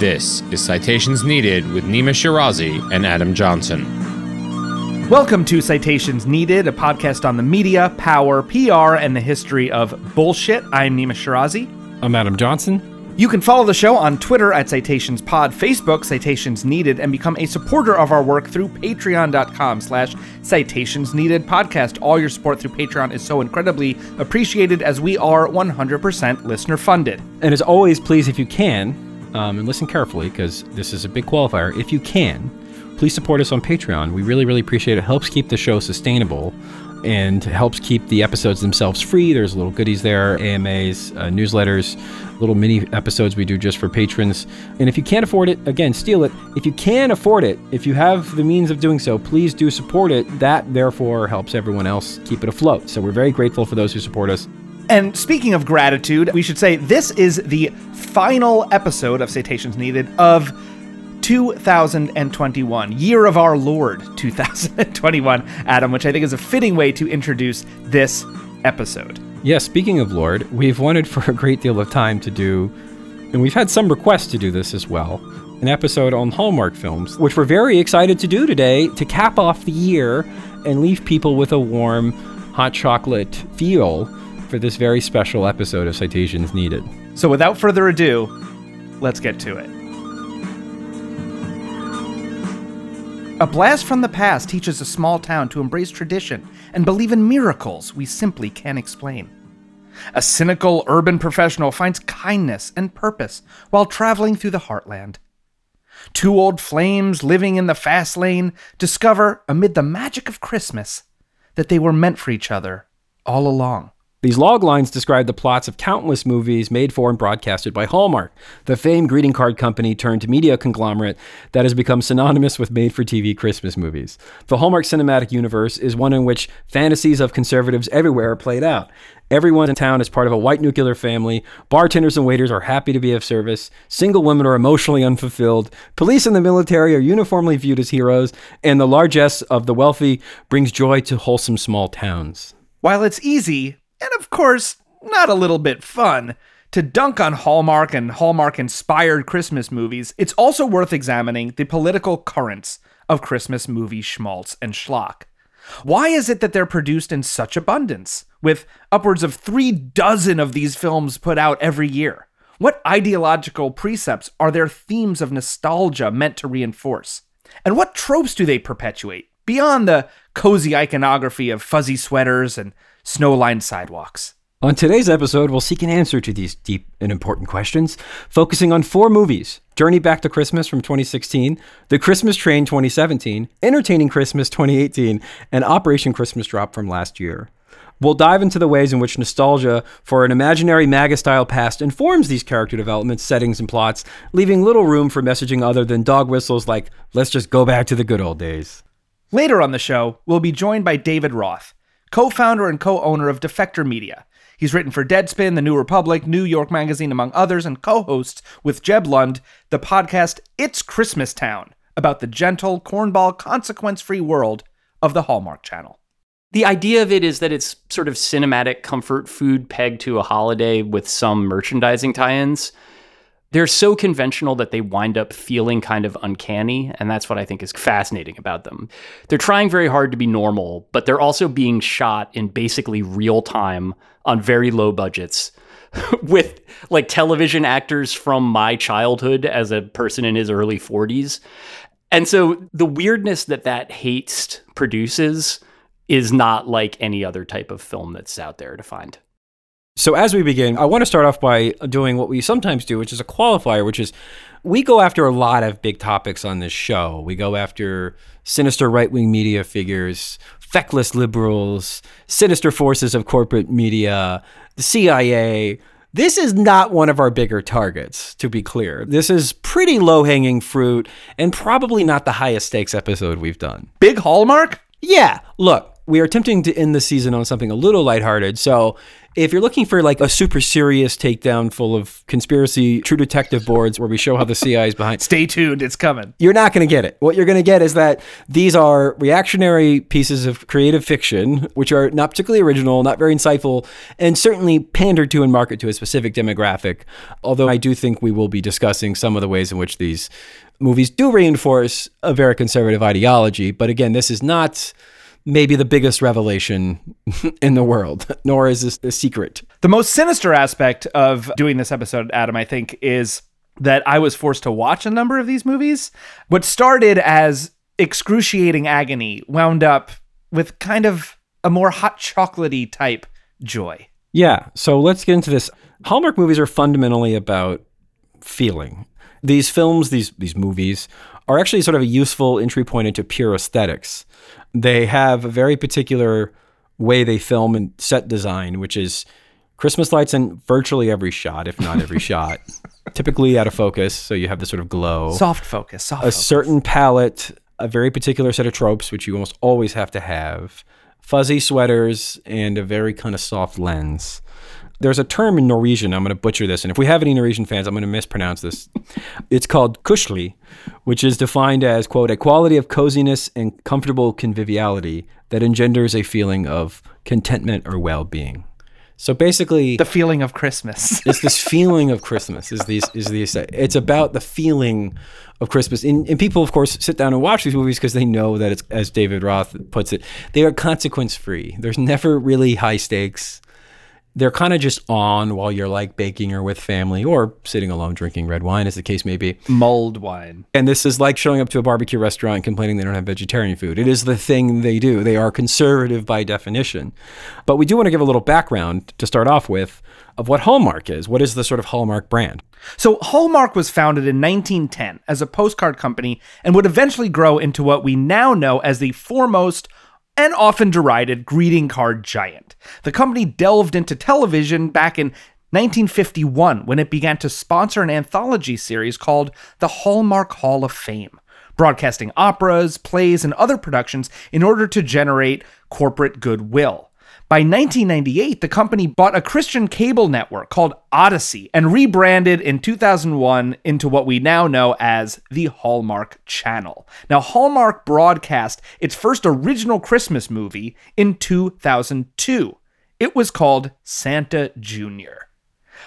This is Citations Needed with Nima Shirazi and Adam Johnson. Welcome to Citations Needed, a podcast on the media, power, PR, and the history of bullshit. I'm Nima Shirazi. I'm Adam Johnson. You can follow the show on Twitter at Citations Pod, Facebook, Citations Needed, and become a supporter of our work through patreon.com/Citations Needed Podcast. All your support through Patreon is so incredibly appreciated, as we are 100% listener funded. And as always, please, if you can, and listen carefully because this is a big qualifier, if you can, please support us on Patreon. We really, really appreciate it. It helps keep the show sustainable and helps keep the episodes themselves free. There's little goodies there, AMAs, newsletters, little mini episodes we do just for patrons. And if you can't afford it, again, steal it. If you can afford it, if you have the means of doing so, please do support it. That, therefore, helps everyone else keep it afloat. So we're very grateful for those who support us. And speaking of gratitude, we should say this is the final episode of Citations Needed of 2021, year of our Lord 2021, Adam, which I think is a fitting way to introduce this episode. Yeah, speaking of Lord, we've wanted for a great deal of time to do, and we've had some requests to do this as well, an episode on Hallmark films, which we're very excited to do today to cap off the year and leave people with a warm, hot chocolate feel for this very special episode of Citations Needed. So without further ado, let's get to it. A blast from the past teaches a small town to embrace tradition and believe in miracles we simply can't explain. A cynical urban professional finds kindness and purpose while traveling through the heartland. Two old flames living in the fast lane discover, amid the magic of Christmas, that they were meant for each other all along. These log lines describe the plots of countless movies made for and broadcasted by Hallmark, the famed greeting card company turned media conglomerate that has become synonymous with made-for-TV Christmas movies. The Hallmark cinematic universe is one in which fantasies of conservatives everywhere are played out. Everyone in town is part of a white nuclear family. Bartenders and waiters are happy to be of service. Single women are emotionally unfulfilled. Police and the military are uniformly viewed as heroes, and the largesse of the wealthy brings joy to wholesome small towns. While it's easy, and of course, not a little bit fun, to dunk on Hallmark and Hallmark-inspired Christmas movies, it's also worth examining the political currents of Christmas movie schmaltz and schlock. Why is it that they're produced in such abundance, with upwards of 36 of these films put out every year? What ideological precepts are their themes of nostalgia meant to reinforce? And what tropes do they perpetuate, beyond the cozy iconography of fuzzy sweaters and snow-lined sidewalks? On today's episode, we'll seek an answer to these deep and important questions, focusing on four movies: Journey Back to Christmas from 2016, The Christmas Train 2017, Entertaining Christmas 2018, and Operation Christmas Drop from last year. We'll dive into the ways in which nostalgia for an imaginary MAGA-style past informs these character developments, settings, and plots, leaving little room for messaging other than dog whistles like, "Let's just go back to the good old days." Later on the show, we'll be joined by David Roth, co-founder and co-owner of Defector Media. He's written for Deadspin, The New Republic, New York Magazine, among others, and co-hosts with Jeb Lund the podcast It's Christmastown, about the gentle, cornball, consequence-free world of the Hallmark Channel. The idea of it is that it's sort of cinematic comfort food pegged to a holiday with some merchandising tie-ins. They're so conventional that they wind up feeling kind of uncanny, and that's what I think is fascinating about them. They're trying very hard to be normal, but they're also being shot in basically real time on very low budgets with like television actors from my childhood as a person in his early 40s. And so the weirdness that haste produces is not like any other type of film that's out there to find. So as we begin, I want to start off by doing what we sometimes do, which is a qualifier, which is we go after a lot of big topics on this show. We go after sinister right-wing media figures, feckless liberals, sinister forces of corporate media, the CIA. This is not one of our bigger targets, to be clear. This is pretty low-hanging fruit and probably not the highest stakes episode we've done. Big Hallmark? Yeah. Look. we are attempting to end the season on something a little lighthearted. So if you're looking for like a super serious takedown full of conspiracy true detective boards where we show how the CIA is behind, stay tuned, it's coming. You're not going to get it. What you're going to get is that these are reactionary pieces of creative fiction, which are not particularly original, not very insightful, and certainly pandered to and marketed to a specific demographic. Although I do think we will be discussing some of the ways in which these movies do reinforce a very conservative ideology. But again, this is not maybe the biggest revelation in the world, nor is this a secret. The most sinister aspect of doing this episode, Adam, I think, is that I was forced to watch a number of these movies. What started as excruciating agony wound up with kind of a more hot chocolatey type joy. Yeah, so let's get into this. Hallmark movies are fundamentally about feeling. These films, these movies, are actually sort of a useful entry point into pure aesthetics. They have a very particular way they film and set design, which is Christmas lights in virtually every shot, if not every shot, typically out of focus. So you have this sort of glow. Soft focus. A certain palette, a very particular set of tropes, which you almost always have to have, fuzzy sweaters, and a very kind of soft lens. There's a term in Norwegian, I'm going to butcher this, and if we have any Norwegian fans, I'm going to mispronounce this. It's called kushli, which is defined as, quote, a quality of coziness and comfortable conviviality that engenders a feeling of contentment or well-being. So basically, the feeling of Christmas. It's this feeling of Christmas. It's about the feeling of Christmas. And people, of course, sit down and watch these movies because they know that it's, as David Roth puts it, they are consequence-free. There's never really high stakes. They're kind of just on while you're like baking or with family or sitting alone drinking red wine, as the case may be. Mulled wine. And this is like showing up to a barbecue restaurant and complaining they don't have vegetarian food. It is the thing they do. They are conservative by definition. But we do want to give a little background to start off with of what Hallmark is. What is the sort of Hallmark brand? So Hallmark was founded in 1910 as a postcard company and would eventually grow into what we now know as the foremost and often derided greeting card giant. The company delved into television back in 1951 when it began to sponsor an anthology series called the Hallmark Hall of Fame, broadcasting operas, plays, and other productions in order to generate corporate goodwill. By 1998, the company bought a Christian cable network called Odyssey and rebranded in 2001 into what we now know as the Hallmark Channel. Now, Hallmark broadcast its first original Christmas movie in 2002. It was called Santa Jr.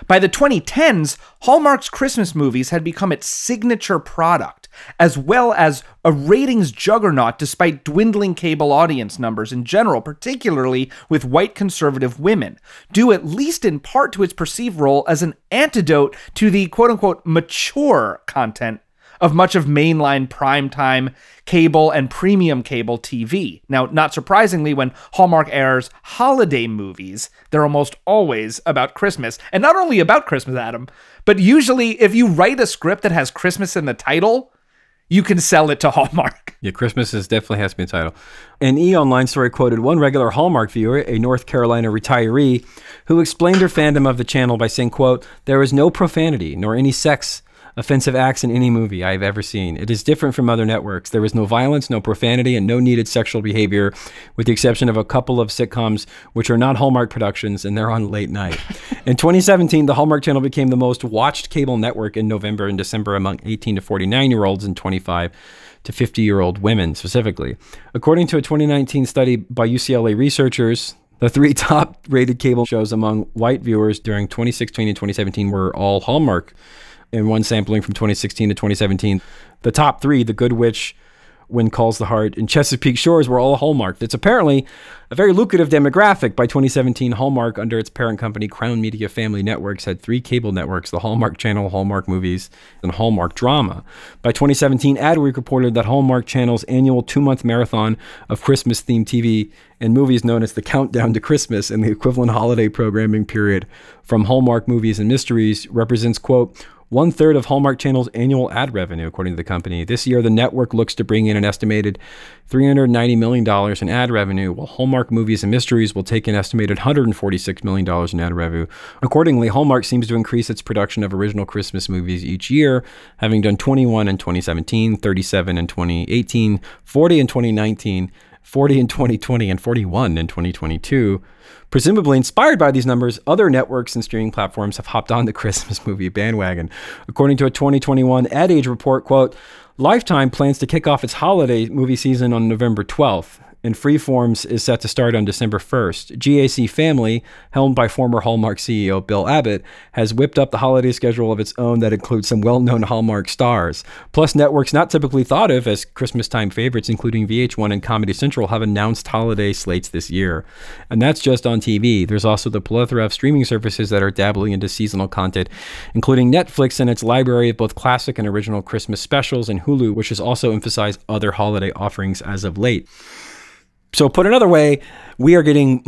By the 2010s, Hallmark's Christmas movies had become its signature product, as well as a ratings juggernaut despite dwindling cable audience numbers in general, particularly with white conservative women, due at least in part to its perceived role as an antidote to the quote-unquote mature content of much of mainline primetime cable and premium cable TV. Now, not surprisingly, when Hallmark airs holiday movies, they're almost always about Christmas. And not only about Christmas, Adam, but usually if you write a script that has Christmas in the title, you can sell it to Hallmark. Yeah, Christmas is definitely has to be a title. An E! Online story quoted one regular Hallmark viewer, a North Carolina retiree, who explained her fandom of the channel by saying, quote, "There is no profanity nor any sex offensive acts in any movie I've ever seen. It is different from other networks. There is no violence, no profanity, and no needed sexual behavior, with the exception of a couple of sitcoms which are not Hallmark productions, and they're on late night." In 2017, the Hallmark Channel became the most watched cable network in November and December among 18 to 49-year-olds and 25 to 50-year-old women specifically. According to a 2019 study by UCLA researchers, the three top-rated cable shows among white viewers during 2016 and 2017 were all Hallmark. In one sampling from 2016 to 2017, the top three, The Good Witch, When Calls the Heart, and Chesapeake Shores, were all Hallmark. It's apparently a very lucrative demographic. By 2017, Hallmark, under its parent company, Crown Media Family Networks, had three cable networks, the Hallmark Channel, Hallmark Movies, and Hallmark Drama. By 2017, Adweek reported that Hallmark Channel's annual two-month marathon of Christmas-themed TV and movies known as the Countdown to Christmas and the equivalent holiday programming period from Hallmark Movies and Mysteries represents, quote, one-third of Hallmark Channel's annual ad revenue, according to the company. This year, the network looks to bring in an estimated $390 million in ad revenue, while Hallmark Movies and Mysteries will take an estimated $146 million in ad revenue. Accordingly, Hallmark seems to increase its production of original Christmas movies each year, having done 21 in 2017, 37 in 2018, 40 in 2019, 40 in 2020, and 41 in 2022. Presumably inspired by these numbers, other networks and streaming platforms have hopped on the Christmas movie bandwagon. According to a 2021 Ad Age report, quote, Lifetime plans to kick off its holiday movie season on November 12th, and Freeform's is set to start on December 1st. GAC Family, helmed by former Hallmark CEO Bill Abbott, has whipped up the holiday schedule of its own that includes some well-known Hallmark stars. Plus, networks not typically thought of as Christmastime favorites, including VH1 and Comedy Central, have announced holiday slates this year. And that's just on TV. There's also the plethora of streaming services that are dabbling into seasonal content, including Netflix and its library of both classic and original Christmas specials, and Hulu, which has also emphasized other holiday offerings as of late. So put another way, we are getting,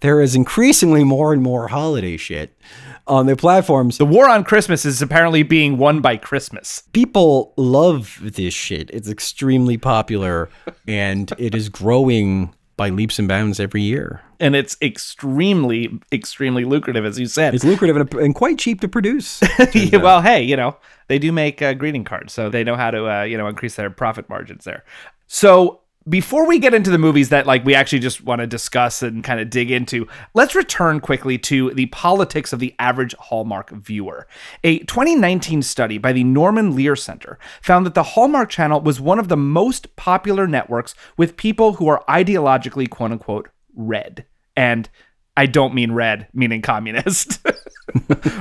there is increasingly more and more holiday shit on the platforms. The war on Christmas is apparently being won by Christmas. People love this shit. It's extremely popular, and it is growing by leaps and bounds every year. And it's extremely, extremely lucrative, as you said. It's lucrative and quite cheap to produce. Well, hey, you know, they do make greeting cards, so they know how to, increase their profit margins there. So before we get into the movies that we actually just want to discuss and kind of dig into, let's return quickly to the politics of the average Hallmark viewer. A 2019 study by the Norman Lear Center found that the Hallmark Channel was one of the most popular networks with people who are ideologically, quote unquote, red. And I don't mean red, meaning communist,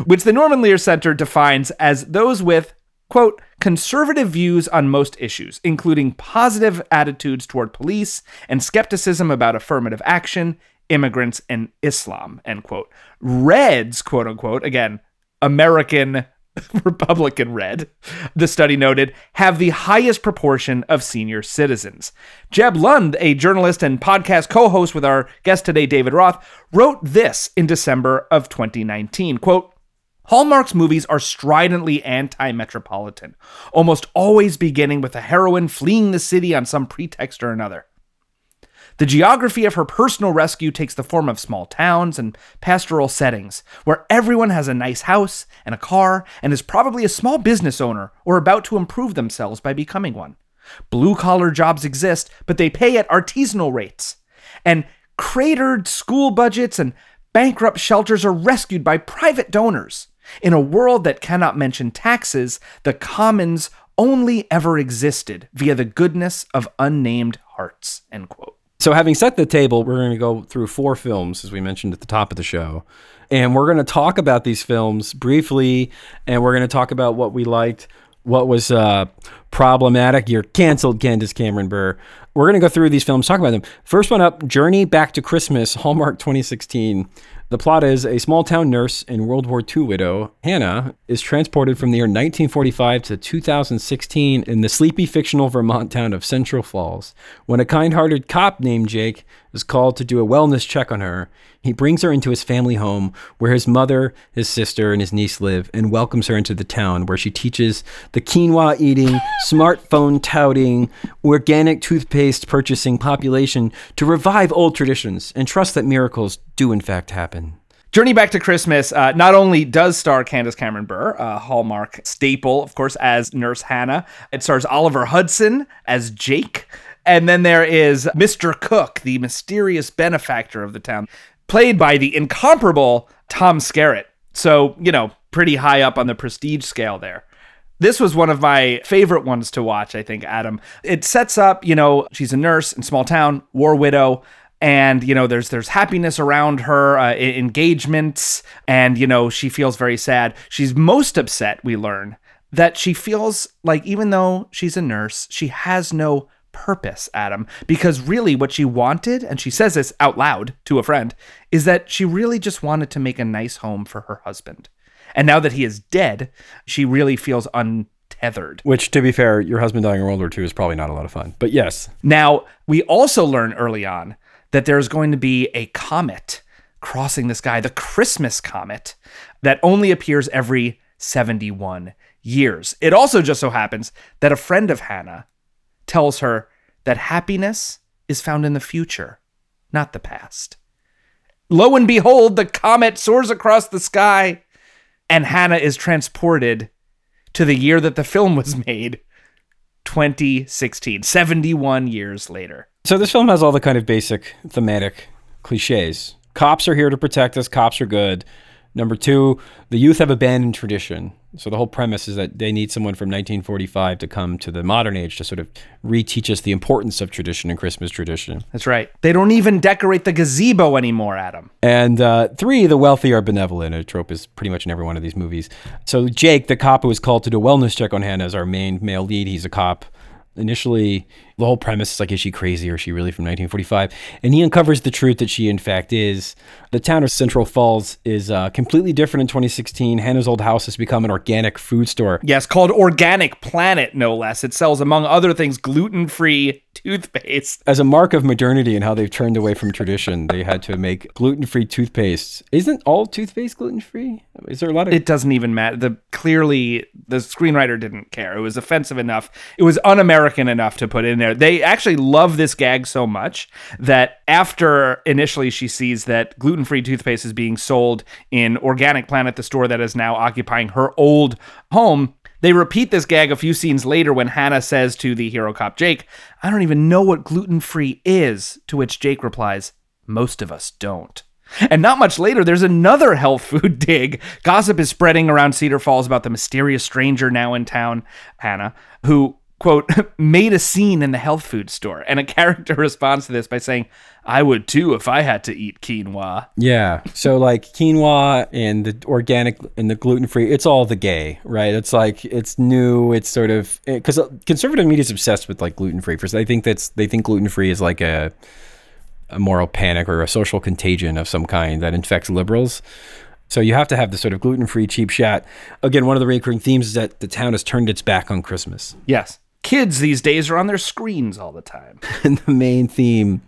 which the Norman Lear Center defines as those with, quote, conservative views on most issues, including positive attitudes toward police and skepticism about affirmative action, immigrants, and Islam, end quote. Reds, quote unquote, again, American Republican red, the study noted, have the highest proportion of senior citizens. Jeb Lund, a journalist and podcast co-host with our guest today, David Roth, wrote this in December of 2019, quote, Hallmark's movies are stridently anti-metropolitan, almost always beginning with a heroine fleeing the city on some pretext or another. The geography of her personal rescue takes the form of small towns and pastoral settings, where everyone has a nice house and a car and is probably a small business owner or about to improve themselves by becoming one. Blue-collar jobs exist, but they pay at artisanal rates. And cratered school budgets and bankrupt shelters are rescued by private donors. In a world that cannot mention taxes, the commons only ever existed via the goodness of unnamed hearts, end quote. So having set the table, we're going to go through four films, as we mentioned at the top of the show. And we're going to talk about these films briefly, and we're going to talk about what we liked, what was problematic. You're canceled, Candace Cameron Bure. We're going to go through these films, talk about them. First one up, Journey Back to Christmas, Hallmark 2016. The plot is a small-town nurse and World War II widow, Hannah, is transported from the year 1945 to 2016 in the sleepy fictional Vermont town of Central Falls, when a kind-hearted cop named Jake is called to do a wellness check on her. He brings her into his family home where his mother, his sister, and his niece live, and welcomes her into the town where she teaches the quinoa-eating, smartphone-touting, organic toothpaste purchasing population to revive old traditions and trust that miracles do in fact happen. Journey Back to Christmas not only does star Candace Cameron Bure, a Hallmark staple, of course, as Nurse Hannah. It stars Oliver Hudson as Jake. And then there is Mr. Cook, the mysterious benefactor of the town, played by the incomparable Tom Skerritt. So, pretty high up on the prestige scale there. This was one of my favorite ones to watch, I think, Adam. It sets up, she's a nurse in small town, war widow, and, there's happiness around her, engagements, and, she feels very sad. She's most upset, we learn, that she feels like even though she's a nurse, she has no purpose, Adam, because really what she wanted, and she says this out loud to a friend, is that she really just wanted to make a nice home for her husband. And now that he is dead, she really feels untethered. Which, to be fair, your husband dying in World War II is probably not a lot of fun, but yes. Now, we also learn early on that there's going to be a comet crossing the sky, the Christmas comet, that only appears every 71 years. It also just so happens that a friend of Hannah tells her that happiness is found in the future, not the past. Lo and behold, the comet soars across the sky, and Hannah is transported to the year that the film was made, 2016, 71 years later. So this film has all the kind of basic thematic cliches. Cops are here to protect us. Cops are good. Number two, the youth have abandoned tradition. So the whole premise is that they need someone from 1945 to come to the modern age to sort of reteach us the importance of tradition and Christmas tradition. That's right. They don't even decorate the gazebo anymore, Adam. And three, the wealthy are benevolent. A trope is pretty much in every one of these movies. So Jake, the cop who was called to do a wellness check on Hannah, is our main male lead. He's a cop. Initially, the whole premise is like, is she crazy or is she really from 1945? And he uncovers the truth that she, in fact, is. The town of Central Falls is completely different in 2016. Hannah's old house has become an organic food store. Yes, called Organic Planet, no less. It sells, among other things, gluten-free toothpaste. As a mark of modernity and how they've turned away from tradition, they had to make gluten-free toothpaste. Isn't all toothpaste gluten-free? Is there a lot of... It doesn't even matter. Clearly, the screenwriter didn't care. It was offensive enough. It was un-American enough to put in there. They actually love this gag so much that after initially she sees that gluten-free toothpaste is being sold in Organic Planet, the store that is now occupying her old home, they repeat this gag a few scenes later when Hannah says to the hero cop, Jake, I don't even know what gluten-free is, to which Jake replies, most of us don't. And not much later, there's another health food dig. Gossip is spreading around Cedar Falls about the mysterious stranger now in town, Hannah, who, quote, made a scene in the health food store. And a character responds to this by saying, I would too if I had to eat quinoa. Yeah. So like quinoa and the organic and the gluten-free, it's all the gay, right? It's like, it's new. It's sort of, because conservative media is obsessed with like gluten-free. They think gluten-free is like a moral panic or a social contagion of some kind that infects liberals. So you have to have the sort of gluten-free cheap shot. Again, one of the recurring themes is that the town has turned its back on Christmas. Yes. Kids these days are on their screens all the time. And the main theme...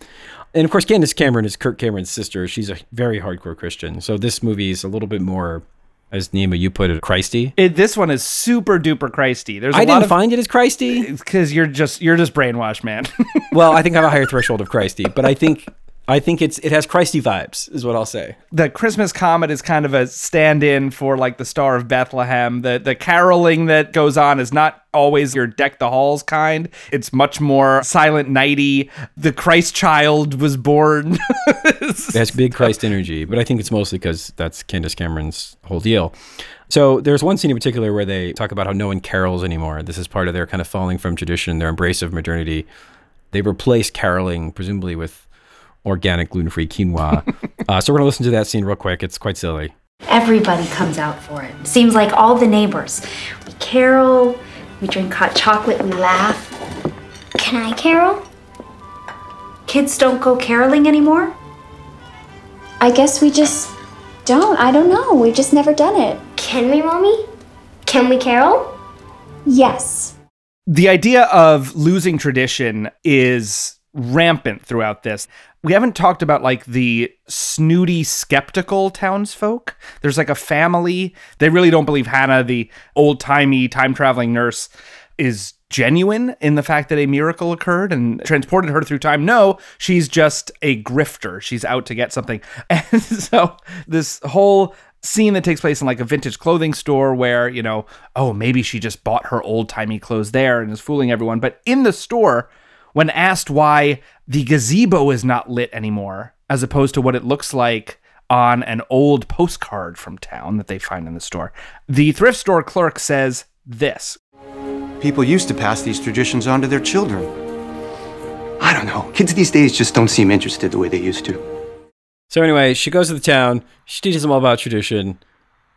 And of course, Candace Cameron is Kirk Cameron's sister. She's a very hardcore Christian. So this movie is a little bit more... As Nima, you put it, Christy. This one is super duper Christy. I didn't find it as Christy because you're just brainwashed, man. Well, I think I have a higher threshold of Christy, but I think it has Christy vibes, is what I'll say. The Christmas Comet is kind of a stand-in for like the Star of Bethlehem. The caroling that goes on is not always your deck the halls kind. It's much more silent nighty. The Christ child was born. That's big Christ energy, but I think it's mostly because that's Candace Cameron's whole deal. So there's one scene in particular where they talk about how no one carols anymore. This is part of their kind of falling from tradition, their embrace of modernity. They replace caroling, presumably, with organic gluten-free quinoa. So we're gonna listen to that scene real quick. It's quite silly. Everybody comes out for it. Seems like all the neighbors. We carol, we drink hot chocolate, we laugh. Can I carol? Kids don't go caroling anymore? I guess we just don't. I don't know. We've just never done it. Can we, Mommy? Can we carol? Yes. The idea of losing tradition is rampant throughout this. We haven't talked about like the snooty, skeptical townsfolk. There's like a family. They really don't believe Hannah, the old-timey, time-traveling nurse, is genuine in the fact that a miracle occurred and transported her through time. No, she's just a grifter. She's out to get something. And so this whole scene that takes place in like a vintage clothing store where, you know, oh, maybe she just bought her old-timey clothes there and is fooling everyone. But in the store, when asked why the gazebo is not lit anymore, as opposed to what it looks like on an old postcard from town that they find in the store, the thrift store clerk says this. People used to pass these traditions on to their children. I don't know. Kids these days just don't seem interested the way they used to. So anyway, she goes to the town. She teaches them all about tradition.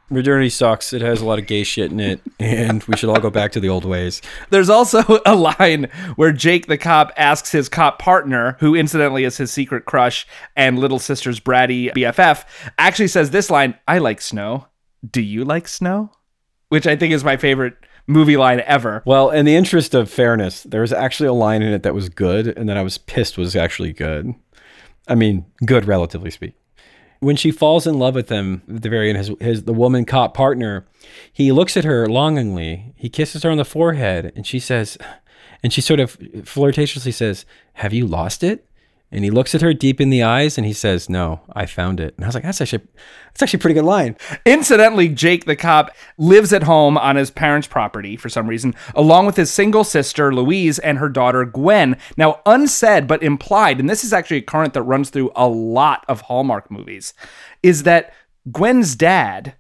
Modernity sucks. It has a lot of gay shit in it, and we should all go back to the old ways. There's also a line where Jake the cop asks his cop partner, who incidentally is his secret crush and little sister's bratty BFF, actually says this line, I like snow. Do you like snow? Which I think is my favorite movie line ever. Well, in the interest of fairness, there was actually a line in it that was good, and that I was pissed was actually good. I mean, good, relatively speaking. When she falls in love with him, at the very end, the woman cop partner, he looks at her longingly. He kisses her on the forehead, and she sort of flirtatiously says, have you lost it? And he looks at her deep in the eyes and he says, "No, I found it." And I was like, that's actually a pretty good line. Incidentally, Jake the cop lives at home on his parents' property for some reason, along with his single sister, Louise, and her daughter, Gwen. Now, unsaid but implied, and this is actually a current that runs through a lot of Hallmark movies, is that Gwen's dad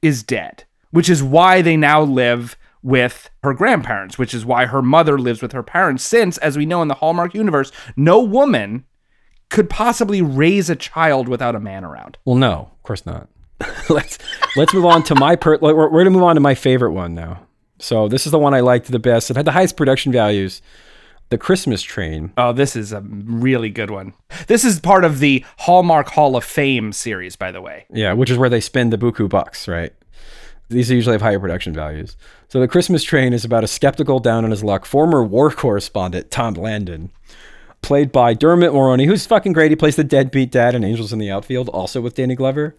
is dead, which is why they now live with her grandparents, which is why her mother lives with her parents, since, as we know in the Hallmark universe, no woman could possibly raise a child without a man around. Well, no, of course not. let's move on to my we're gonna move on to my favorite one now. So this is the one I liked the best. It had the highest production values. The Christmas Train. Oh, this is a really good one. This is part of the Hallmark Hall of Fame series, by the way. Yeah, which is where they spend the buku bucks, right? These usually have higher production values. So The Christmas Train is about a skeptical, down on his luck, former war correspondent, Tom Landon, played by Dermot Mulroney, who's fucking great. He plays the deadbeat dad in Angels in the Outfield, also with Danny Glover,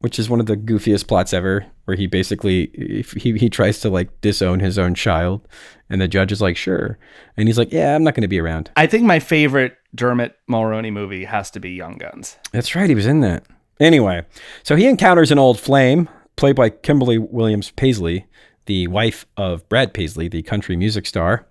which is one of the goofiest plots ever, where he basically, he tries to like disown his own child. And the judge is like, sure. And he's like, yeah, I'm not going to be around. I think my favorite Dermot Mulroney movie has to be Young Guns. That's right. He was in that. Anyway, so he encounters an old flame, played by Kimberly Williams Paisley, the wife of Brad Paisley, the country music star.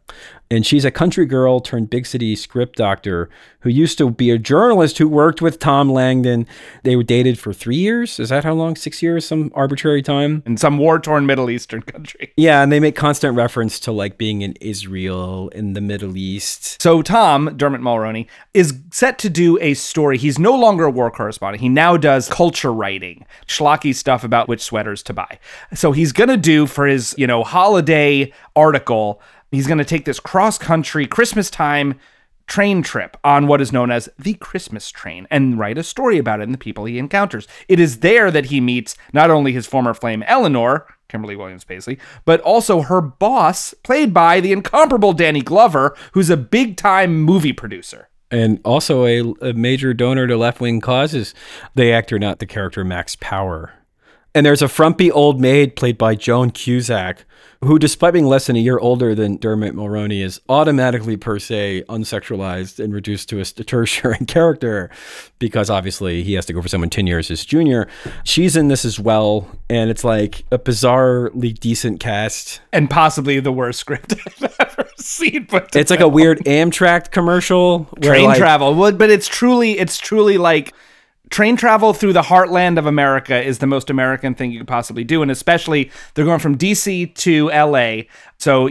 And she's a country girl turned big city script doctor who used to be a journalist who worked with Tom Langdon. They were dated for 3 years. Is that how long? 6 years? Some arbitrary time? In some war-torn Middle Eastern country. Yeah, and they make constant reference to like being in Israel, in the Middle East. So Tom, Dermot Mulroney, is set to do a story. He's no longer a war correspondent. He now does culture writing, schlocky stuff about which sweaters to buy. So he's going to do for his, holiday article, he's going to take this cross-country Christmas time train trip on what is known as the Christmas Train and write a story about it and the people he encounters. It is there that he meets not only his former flame, Eleanor, Kimberly Williams Paisley, but also her boss, played by the incomparable Danny Glover, who's a big-time movie producer. And also a major donor to left-wing causes. The actor, not the character, Max Power. And there's a frumpy old maid played by Joan Cusack, who, despite being less than a year older than Dermot Mulroney, is automatically, per se, unsexualized and reduced to a tertiary character because, obviously, he has to go for someone 10 years his junior. She's in this as well, and it's like a bizarrely decent cast. And possibly the worst script I've ever seen. But it's like a weird Amtrak commercial. Train travel. But it's truly like... Train travel through the heartland of America is the most American thing you could possibly do. And especially they're going from D.C. to L.A. So,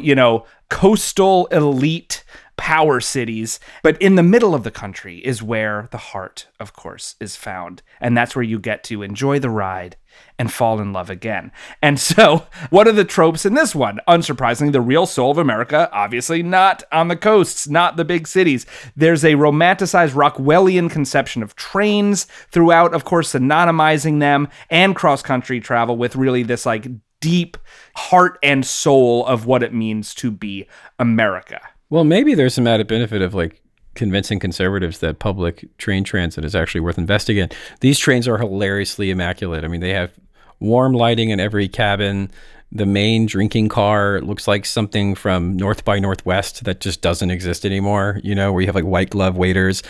coastal elite power cities. But in the middle of the country is where the heart, of course, is found. And that's where you get to enjoy the ride and fall in love again. And so what are the tropes in this one? Unsurprisingly, the real soul of America, obviously not on the coasts, not the big cities. There's a romanticized Rockwellian conception of trains throughout, of course, anonymizing them and cross-country travel with really this like deep heart and soul of what it means to be America. Well, maybe there's some added benefit of like convincing conservatives that public train transit is actually worth investing in. These trains are hilariously immaculate. I mean, they have warm lighting in every cabin. The main drinking car looks like something from North by Northwest that just doesn't exist anymore, where you have like white glove waiters,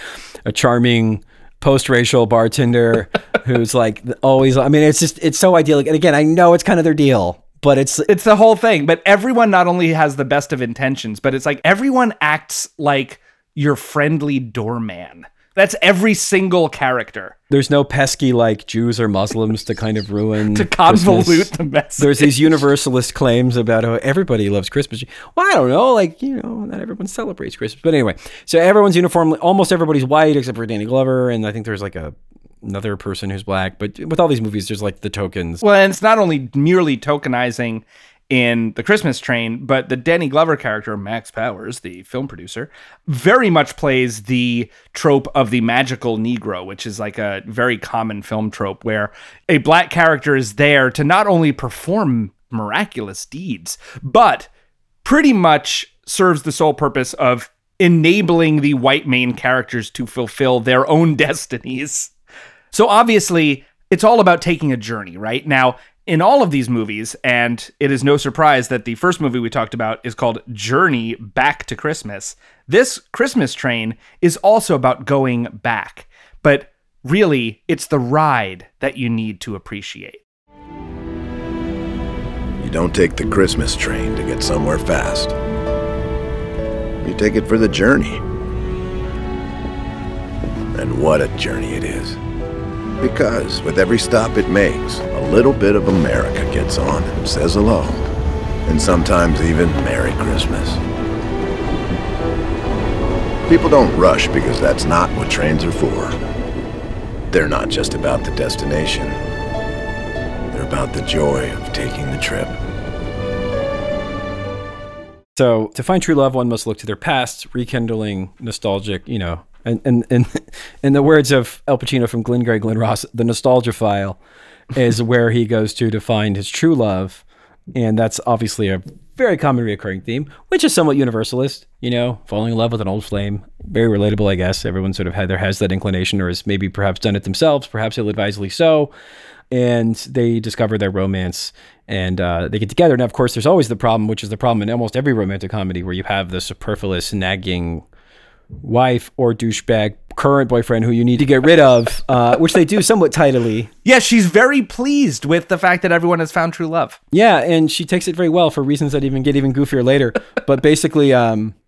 a charming post-racial bartender who's like always, I mean, it's so idyllic. And again, I know it's kind of their deal. But it's the whole thing. But everyone not only has the best of intentions, but it's like everyone acts like your friendly doorman. That's every single character. There's no pesky like Jews or Muslims to kind of ruin to convolute Christmas. The message. There's these universalist claims about how everybody loves Christmas. Well, I don't know, not everyone celebrates Christmas. But anyway, so everyone's uniformly, almost everybody's white except for Danny Glover, and I think there's like another person who's black. But with all these movies, there's like the tokens. Well, and it's not only merely tokenizing in The Christmas Train, but the Danny Glover character, Max Powers, the film producer, very much plays the trope of the magical Negro, which is like a very common film trope where a black character is there to not only perform miraculous deeds, but pretty much serves the sole purpose of enabling the white main characters to fulfill their own destinies. So obviously, it's all about taking a journey, right? Now, in all of these movies, and it is no surprise that the first movie we talked about is called Journey Back to Christmas. This Christmas Train is also about going back, but really, it's the ride that you need to appreciate. You don't take the Christmas train to get somewhere fast. You take it for the journey. And what a journey it is. Because with every stop it makes, a little bit of America gets on and says hello. And sometimes even Merry Christmas. People don't rush because that's not what trains are for. They're not just about the destination. They're about the joy of taking the trip. So to find true love, one must look to their past, rekindling nostalgic, you know, and in the words of Al Pacino from Glengarry Glen Ross, the nostalgiophile is where he goes to find his true love. And that's obviously a very common reoccurring theme, which is somewhat universalist, you know, falling in love with an old flame. Very relatable, I guess. Everyone sort of has that inclination, or has maybe perhaps done it themselves, perhaps ill-advisedly so. And they discover their romance and they get together. Now, of course, there's always the problem, which is the problem in almost every romantic comedy, where you have the superfluous, nagging wife or douchebag current boyfriend who you need to get rid of, which they do somewhat tidily. Yeah, she's very pleased with the fact that everyone has found true love. Yeah, and she takes it very well for reasons that get even goofier later. But basically,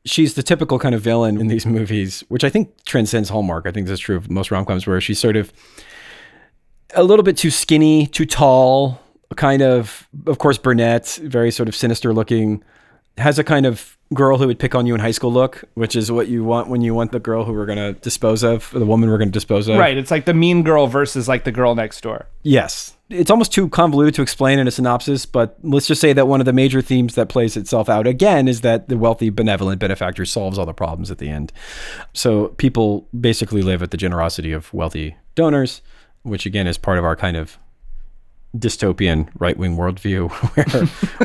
she's the typical kind of villain in these movies, which I think transcends Hallmark. I think this is true of most rom-coms, where she's sort of a little bit too skinny, too tall, kind of course, brunette, very sort of sinister looking, has a kind of girl who would pick on you in high school look, which is what you want when you want the girl who we're going to dispose of, or the woman we're going to dispose of. Right. It's like the mean girl versus like the girl next door. Yes. It's almost too convoluted to explain in a synopsis, but let's just say that one of the major themes that plays itself out again is that the wealthy, benevolent benefactor solves all the problems at the end. So people basically live at the generosity of wealthy donors, which again is part of our kind of dystopian right-wing worldview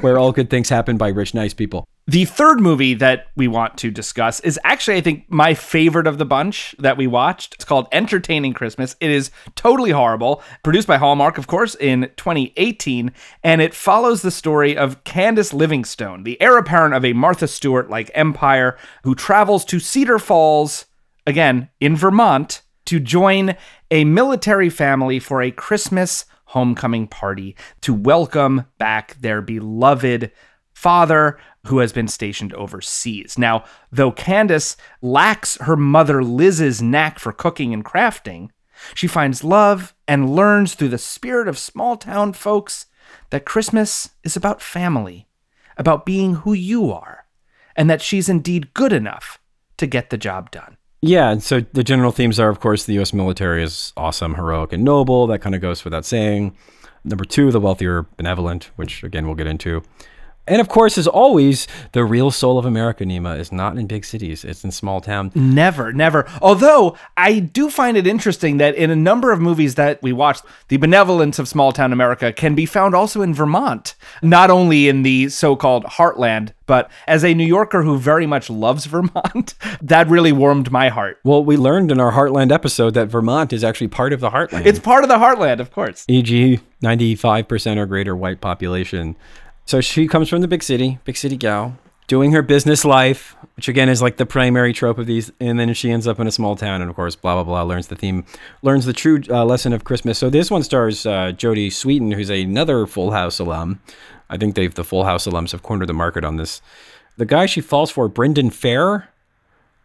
where all good things happen by rich, nice people. The third movie that we want to discuss is actually, I think, my favorite of the bunch that we watched. It's called Entertaining Christmas. It is totally horrible, produced by Hallmark, of course, in 2018, and it follows the story of Candace Livingstone, the heir apparent of a Martha Stewart-like empire, who travels to Cedar Falls, again, in Vermont, to join a military family for a Christmas homecoming party to welcome back their beloved father, who has been stationed overseas. Now, though Candace lacks her mother Liz's knack for cooking and crafting, she finds love and learns through the spirit of small-town folks that Christmas is about family, about being who you are, and that she's indeed good enough to get the job done. Yeah, and so the general themes are, of course, the U.S. military is awesome, heroic, and noble. That kind of goes without saying. Number two, the wealthy are benevolent, which, again, we'll get into. And, of course, as always, the real soul of America, Nima, is not in big cities. It's in small town. Never, never. Although, I do find it interesting that in a number of movies that we watched, the benevolence of small-town America can be found also in Vermont, not only in the so-called heartland, but as a New Yorker who very much loves Vermont, that really warmed my heart. Well, we learned in our Heartland episode that Vermont is actually part of the heartland. It's part of the heartland, of course. E.g., 95% or greater white population. So she comes from the big city gal, doing her business life, which again is like the primary trope of these. And then she ends up in a small town and, of course, blah, blah, blah, learns the true lesson of Christmas. So this one stars Jodie Sweetin, who's another Full House alum. I think the Full House alums have cornered the market on this. The guy she falls for, Brendan Fair,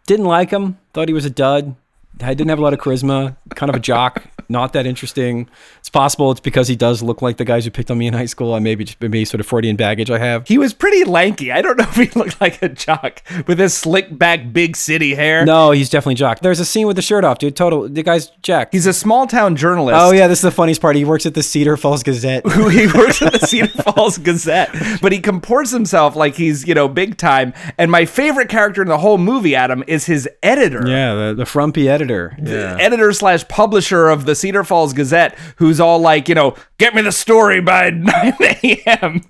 didn't like him, thought he was a dud, didn't have a lot of charisma, kind of a jock, not that interesting. It's possible it's because he does look like the guys who picked on me in high school. I maybe sort of Freudian baggage I have. He was pretty lanky. I don't know if he looked like a jock with his slick back big city hair. No, he's definitely jock. There's a scene with the shirt off, dude. Total. The guy's jacked. He's a small town journalist. Oh yeah, this is the funniest part. He works at the Cedar Falls Gazette. He works at the Cedar Falls Gazette, but he comports himself like he's, you know, big time. And my favorite character in the whole movie, Adam, is his editor. Yeah, the frumpy editor. Yeah. Editor / publisher of the Cedar Falls Gazette, who's all like, you know, get me the story by 9 a.m.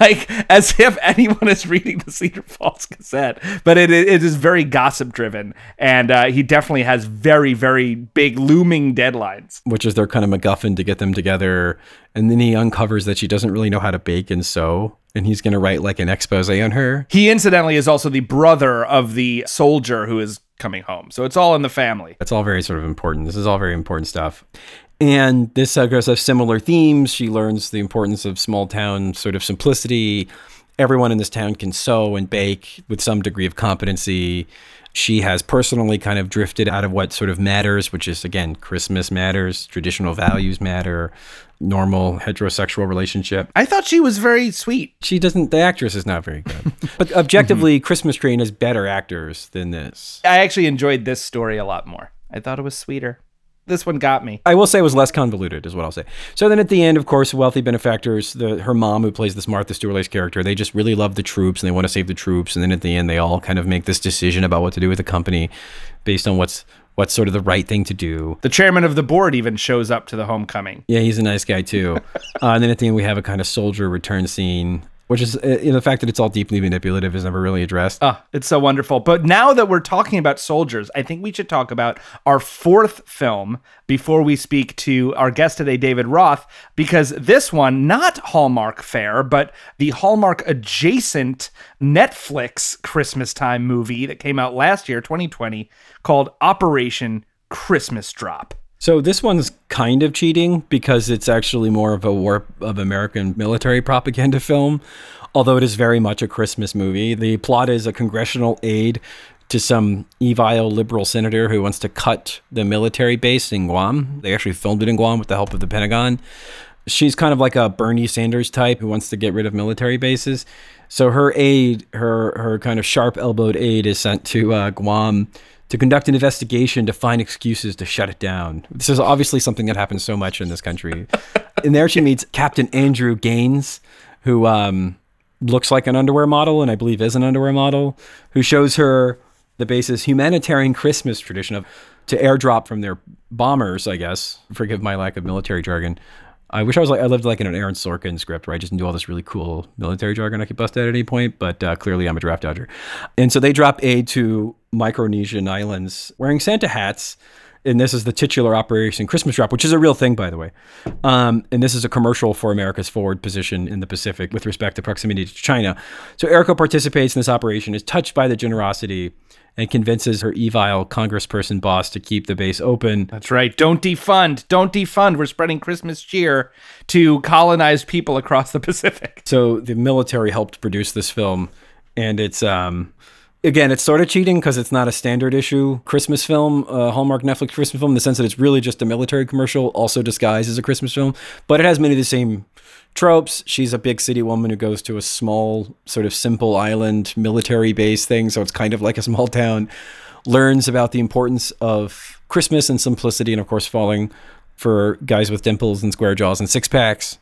Like, as if anyone is reading the Cedar Falls Gazette. But it is very gossip-driven, and he definitely has very, very big looming deadlines. Which is their kind of MacGuffin to get them together. And then he uncovers that she doesn't really know how to bake and sew. And he's going to write like an expose on her. He incidentally is also the brother of the soldier who is coming home. So it's all in the family. That's all very sort of important. This is all very important stuff. And this goes off similar themes. She learns the importance of small town sort of simplicity. Everyone in this town can sew and bake with some degree of competency. She has personally kind of drifted out of what sort of matters, which is, again, Christmas matters, traditional values matter, normal heterosexual relationship. I thought she was very sweet. She doesn't, the actress is not very good. But objectively, Christmas Train has better actors than this. I actually enjoyed this story a lot more. I thought it was sweeter. This one got me. I will say it was less convoluted is what I'll say. So then at the end, of course, wealthy benefactors, her mom who plays this Martha Stewart's character, they just really love the troops and they want to save the troops. And then at the end, they all kind of make this decision about what to do with the company based on what's sort of the right thing to do. The chairman of the board even shows up to the homecoming. Yeah, he's a nice guy too. And then at the end, we have a kind of soldier return scene. Which is, you know, the fact that it's all deeply manipulative is never really addressed. Oh, it's so wonderful. But now that we're talking about soldiers, I think we should talk about our fourth film before we speak to our guest today, David Roth, because this one, not Hallmark fare, but the Hallmark adjacent Netflix Christmastime movie that came out last year, 2020, called Operation Christmas Drop. So this one's kind of cheating because it's actually more of a War of American military propaganda film, although it is very much a Christmas movie. The plot is a congressional aide to some evil liberal senator who wants to cut the military base in Guam. They actually filmed it in Guam with the help of the Pentagon. She's kind of like a Bernie Sanders type who wants to get rid of military bases. So her aide, her kind of sharp-elbowed aide is sent to Guam to conduct an investigation to find excuses to shut it down. This is obviously something that happens so much in this country. And there she meets Captain Andrew Gaines, who looks like an underwear model, and I believe is an underwear model, who shows her the base's humanitarian Christmas tradition of to airdrop from their bombers, I guess. Forgive my lack of military jargon. I wish I lived like in an Aaron Sorkin script where I just knew all this really cool military jargon I could bust at any point, but clearly I'm a draft dodger. And so they drop aid to Micronesian islands wearing Santa hats. And this is the titular Operation Christmas Drop, which is a real thing, by the way. And this is a commercial for America's forward position in the Pacific with respect to proximity to China. So Eriko participates in this operation, is touched by the generosity, and convinces her evil congressperson boss to keep the base open. That's right. Don't defund. Don't defund. We're spreading Christmas cheer to colonized people across the Pacific. So the military helped produce this film. And it's, again, it's sort of cheating because it's not a standard issue Christmas film, Hallmark Netflix Christmas film, in the sense that it's really just a military commercial, also disguised as a Christmas film. But it has many of the same tropes. She's a big city woman who goes to a small sort of simple island military base thing, so it's kind of like a small town, learns about the importance of Christmas and simplicity, and of course falling for guys with dimples and square jaws and six packs,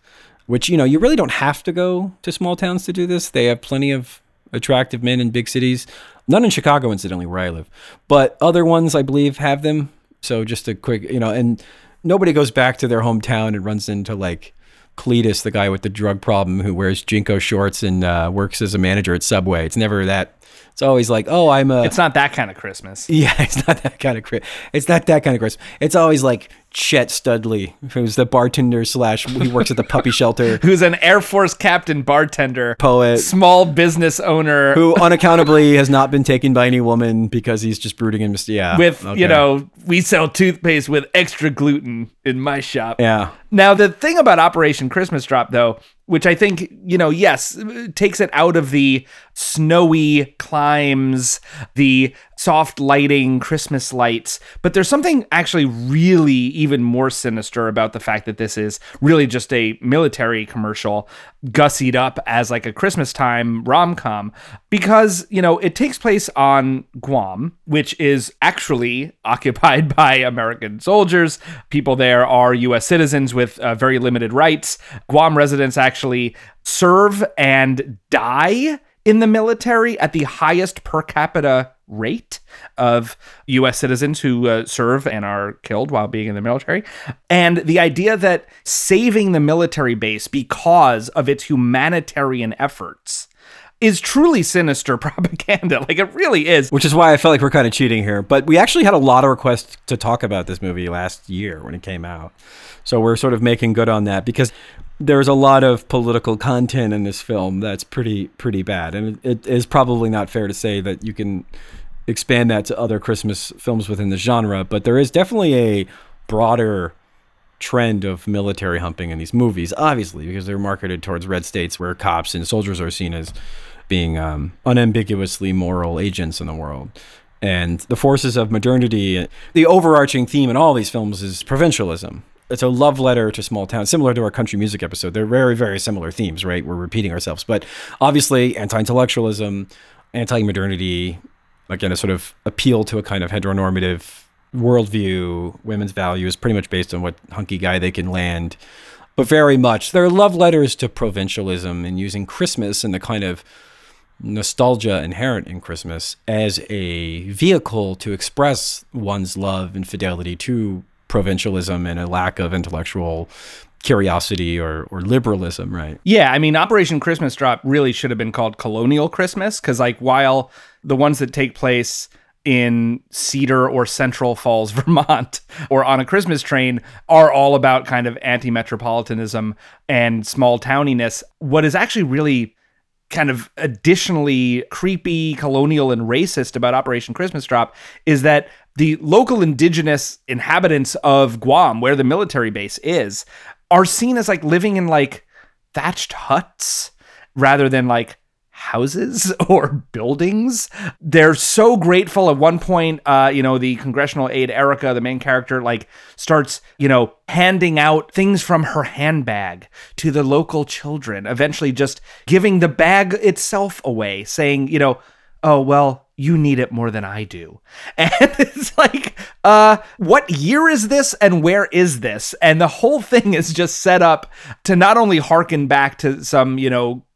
which, you know, you really don't have to go to small towns to do this. They have plenty of attractive men in big cities, none in Chicago incidentally, where I live, but other ones I believe have them. So just a quick, you know, and nobody goes back to their hometown and runs into like Cletus, the guy with the drug problem who wears Jinko shorts and works as a manager at Subway. It's never that. It's always like, oh, It's not that kind of Christmas. Yeah, it's not that kind of Christmas. It's not that kind of Christmas. It's always like Chet Studley, who's the bartender / he works at the puppy shelter. Who's an Air Force captain bartender. Poet. Small business owner. Who unaccountably has not been taken by any woman because he's just brooding in mystery. Yeah. You know, we sell toothpaste with extra gluten in my shop. Yeah. Now, the thing about Operation Christmas Drop, though, which I think, you know, yes, takes it out of the snowy climbs, the soft lighting, Christmas lights. But there's something actually really even more sinister about the fact that this is really just a military commercial gussied up as like a Christmas time rom-com, because, you know, it takes place on Guam, which is actually occupied by American soldiers. People there are U.S. citizens with very limited rights. Guam residents actually serve and die in the military at the highest per capita rate of U.S. citizens who serve and are killed while being in the military. And the idea that saving the military base because of its humanitarian efforts is truly sinister propaganda. Like, it really is. Which is why I felt like we're kind of cheating here. But we actually had a lot of requests to talk about this movie last year when it came out. So we're sort of making good on that, because there's a lot of political content in this film that's pretty bad. And it is probably not fair to say that you can expand that to other Christmas films within the genre, but there is definitely a broader trend of military humping in these movies, obviously, because they're marketed towards red states where cops and soldiers are seen as being unambiguously moral agents in the world. And the forces of modernity, the overarching theme in all these films is provincialism. It's a love letter to small towns, similar to our country music episode. They're very, very similar themes, right? We're repeating ourselves. But obviously, anti-intellectualism, anti-modernity, again, a sort of appeal to a kind of heteronormative worldview. Women's value is pretty much based on what hunky guy they can land. But very much, they're love letters to provincialism and using Christmas and the kind of nostalgia inherent in Christmas as a vehicle to express one's love and fidelity to provincialism and a lack of intellectual curiosity or liberalism, right? Yeah, I mean, Operation Christmas Drop really should have been called Colonial Christmas, because like while the ones that take place in Cedar or Central Falls, Vermont, or On a Christmas Train are all about kind of anti-metropolitanism and small towniness, what is actually really kind of additionally creepy, colonial, and racist about Operation Christmas Drop is that the local indigenous inhabitants of Guam, where the military base is, are seen as like living in like thatched huts rather than like houses or buildings. They're so grateful. At one point, the congressional aide Erica, the main character, like starts, handing out things from her handbag to the local children, eventually just giving the bag itself away, saying, oh, well, you need it more than I do. And it's like, what year is this and where is this? And the whole thing is just set up to not only harken back to some,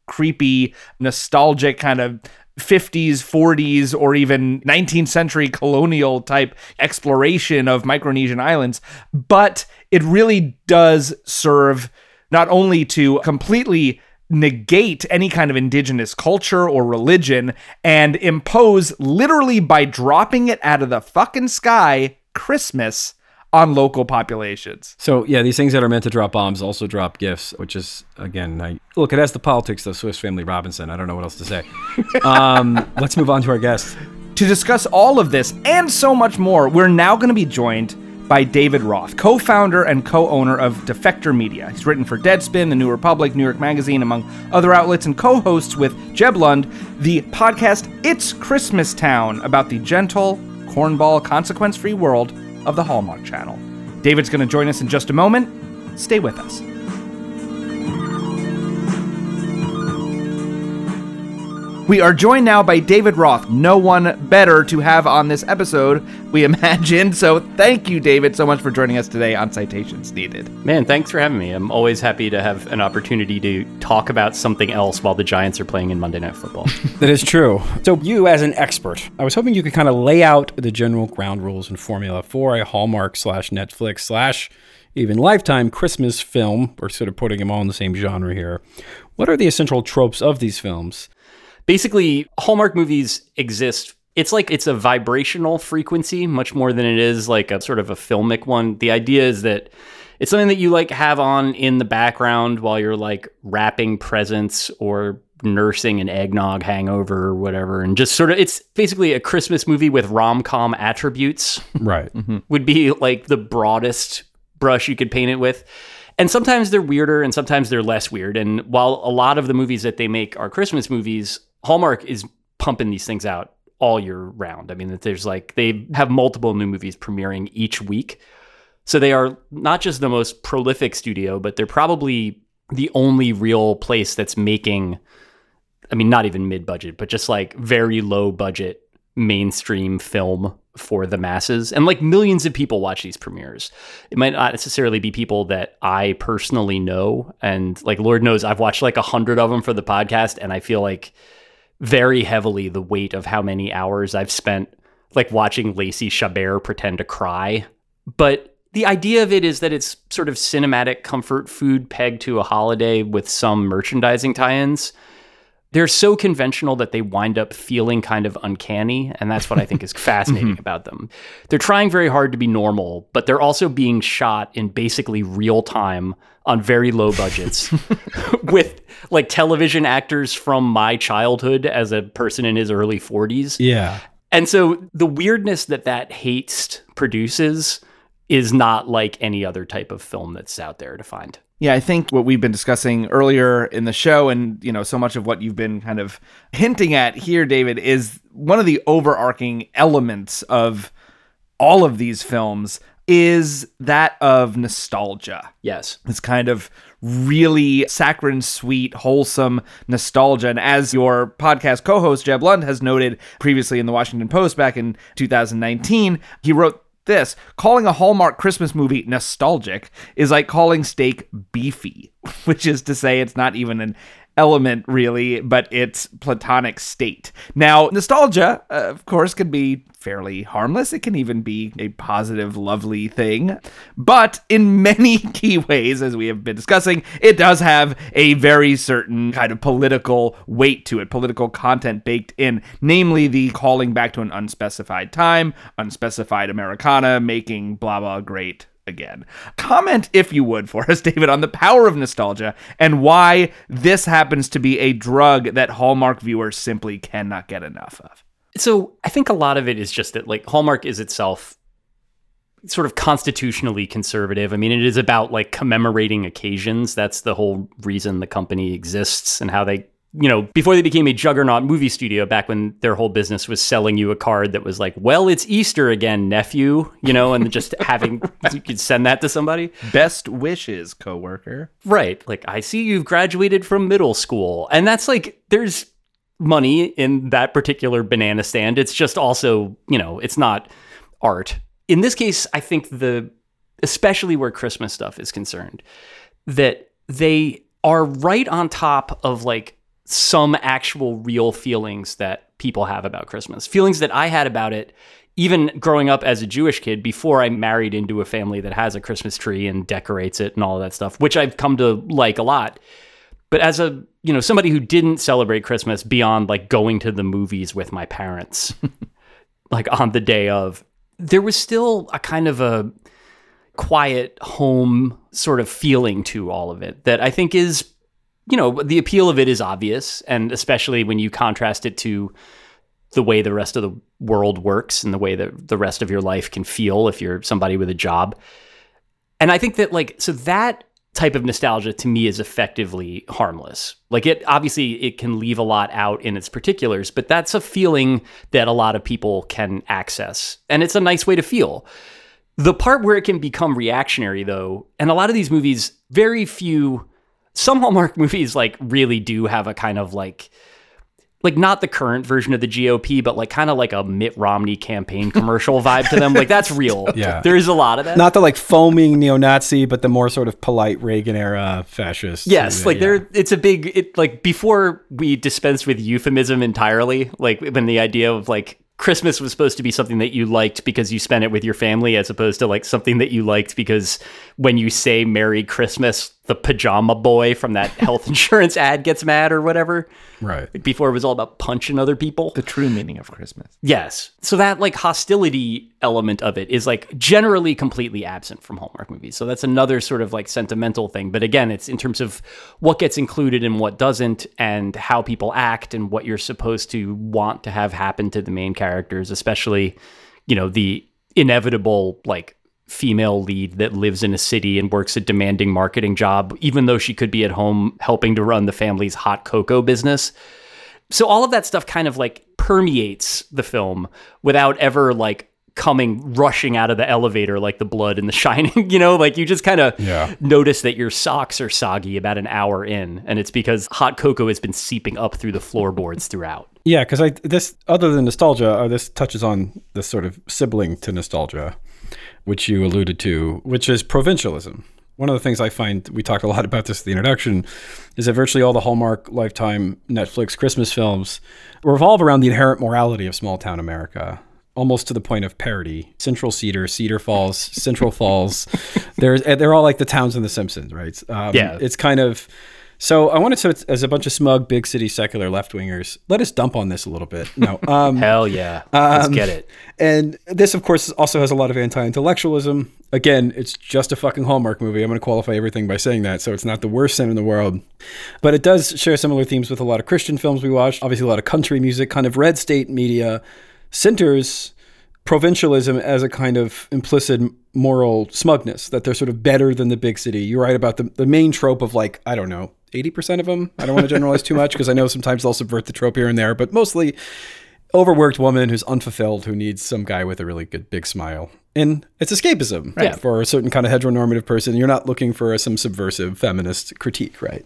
creepy, nostalgic kind of 50s, 40s, or even 19th century colonial type exploration of Micronesian islands, but it really does serve not only to completely negate any kind of indigenous culture or religion and impose, literally by dropping it out of the fucking sky, Christmas on local populations. So yeah, these things that are meant to drop bombs also drop gifts, which is, again, look, it has the politics of Swiss Family Robinson. I don't know what else to say. Let's move on to our guest. To discuss all of this and so much more, we're now going to be joined by David Roth, co-founder and co-owner of Defector Media. He's written for Deadspin, The New Republic, New York Magazine, among other outlets, and co-hosts with Jeb Lund the podcast It's Christmastown, about the gentle, cornball, consequence-free world of the Hallmark Channel. David's going to join us in just a moment. Stay with us. We are joined now by David Roth, no one better to have on this episode, we imagine. So thank you, David, so much for joining us today on Citations Needed. Man, thanks for having me. I'm always happy to have an opportunity to talk about something else while the Giants are playing in Monday Night Football. That is true. So you, as an expert, I was hoping you could kind of lay out the general ground rules and formula for a Hallmark /Netflix/ even Lifetime Christmas film. We're sort of putting them all in the same genre here. What are the essential tropes of these films? Basically, Hallmark movies exist. It's like it's a vibrational frequency much more than it is like a sort of a filmic one. The idea is that it's something that you like have on in the background while you're like wrapping presents or nursing an eggnog hangover or whatever. And just sort of, it's basically a Christmas movie with rom-com attributes. Right. Mm-hmm. Would be like the broadest brush you could paint it with. And sometimes they're weirder and sometimes they're less weird. And while a lot of the movies that they make are Christmas movies, Hallmark is pumping these things out all year round. I mean, there's like, they have multiple new movies premiering each week. So they are not just the most prolific studio, but they're probably the only real place that's making, I mean, not even mid-budget, but just like very low budget mainstream film for the masses. And like millions of people watch these premieres. It might not necessarily be people that I personally know. And like, Lord knows I've watched like 100 of them for the podcast. And I feel like very heavily the weight of how many hours I've spent like watching Lacey Chabert pretend to cry. But the idea of it is that it's sort of cinematic comfort food pegged to a holiday with some merchandising tie-ins. They're so conventional that they wind up feeling kind of uncanny, and that's what I think is fascinating about them. They're trying very hard to be normal, but they're also being shot in basically real time on very low budgets with like television actors from my childhood as a person in his early 40s. Yeah. And so the weirdness that haste produces is not like any other type of film that's out there to find. Yeah, I think what we've been discussing earlier in the show, and you know, so much of what you've been kind of hinting at here, David, is one of the overarching elements of all of these films is that of nostalgia. Yes. It's kind of really saccharine, sweet, wholesome nostalgia. And as your podcast co-host, Jeb Lund, has noted previously in the Washington Post back in 2019, he wrote this: calling a Hallmark Christmas movie nostalgic is like calling steak beefy, which is to say it's not even an element really, but it's platonic state. Now, nostalgia, of course, can be fairly harmless. It can even be a positive, lovely thing. But in many key ways, as we have been discussing, it does have a very certain kind of political weight to it, political content baked in, namely the calling back to an unspecified time, unspecified Americana, making blah, blah great again. Comment, if you would, for us, David, on the power of nostalgia and why this happens to be a drug that Hallmark viewers simply cannot get enough of. So I think a lot of it is just that, like, Hallmark is itself sort of constitutionally conservative. I mean, it is about like commemorating occasions. That's the whole reason the company exists, and how they, you know, before they became a juggernaut movie studio, back when their whole business was selling you a card that was like, well, it's Easter again, nephew, you know, and just having, you could send that to somebody. Best wishes, coworker. Right. Like, I see you've graduated from middle school. And that's like, there's money in that particular banana stand. It's just also, you know, it's not art. In this case, I think especially where Christmas stuff is concerned, that they are right on top of like some actual real feelings that people have about Christmas, feelings that I had about it, even growing up as a Jewish kid before I married into a family that has a Christmas tree and decorates it and all of that stuff, which I've come to like a lot. But as a, you know, somebody who didn't celebrate Christmas beyond like going to the movies with my parents, like on the day of, there was still a kind of a quiet home sort of feeling to all of it that I think is, you know, the appeal of it is obvious, and especially when you contrast it to the way the rest of the world works and the way that the rest of your life can feel if you're somebody with a job. And I think that, like, so that type of nostalgia to me is effectively harmless. Like, it obviously it can leave a lot out in its particulars, but that's a feeling that a lot of people can access, and it's a nice way to feel. The part where it can become reactionary, though, and a lot of these movies, very few. Some Hallmark movies, like, really do have a kind of, like not the current version of the GOP, but, like, kind of like a Mitt Romney campaign commercial vibe to them. Like, that's real. Yeah. There is a lot of that. Not the, like, foaming neo-Nazi, but the more sort of polite Reagan-era fascist. Yes, like, yeah. Before we dispensed with euphemism entirely, like, when the idea of, like, Christmas was supposed to be something that you liked because you spent it with your family, as opposed to like something that you liked because when you say Merry Christmas, the pajama boy from that health insurance ad gets mad or whatever. Right. Like, before it was all about punching other people. The true meaning of Christmas. Yes. So that like hostility element of it is like generally completely absent from Hallmark movies. So that's another sort of like sentimental thing. But again, it's in terms of what gets included and what doesn't, and how people act, and what you're supposed to want to have happen to the main characters, especially, you know, the inevitable like female lead that lives in a city and works a demanding marketing job, even though she could be at home helping to run the family's hot cocoa business. So all of that stuff kind of like permeates the film without ever like rushing out of the elevator like the blood in The Shining, you know, like you just kind of notice that your socks are soggy about an hour in, and it's because hot cocoa has been seeping up through the floorboards throughout. Yeah, because this, other than nostalgia, this touches on this sort of sibling to nostalgia, which you alluded to, which is provincialism. One of the things I find, we talked a lot about this in the introduction, is that virtually all the Hallmark, Lifetime, Netflix Christmas films revolve around the inherent morality of small-town America, almost to the point of parody. Central Cedar, Cedar Falls, Central Falls. They're all like the towns in The Simpsons, right? Yeah. It's kind of... So I wanted to, as a bunch of smug, big city, secular left-wingers, let us dump on this a little bit. No, hell yeah. Let's get it. And this, of course, also has a lot of anti-intellectualism. Again, it's just a fucking Hallmark movie. I'm going to qualify everything by saying that, so it's not the worst sin in the world. But it does share similar themes with a lot of Christian films we watched, obviously a lot of country music, kind of red state media centers provincialism as a kind of implicit moral smugness, that they're sort of better than the big city. You're right about the main trope of, like, I don't know, 80% of them. I don't want to generalize too much because I know sometimes they'll subvert the trope here and there, but mostly overworked woman who's unfulfilled, who needs some guy with a really good big smile. And it's escapism, right? Yeah. For a certain kind of heteronormative person. You're not looking for some subversive feminist critique, right?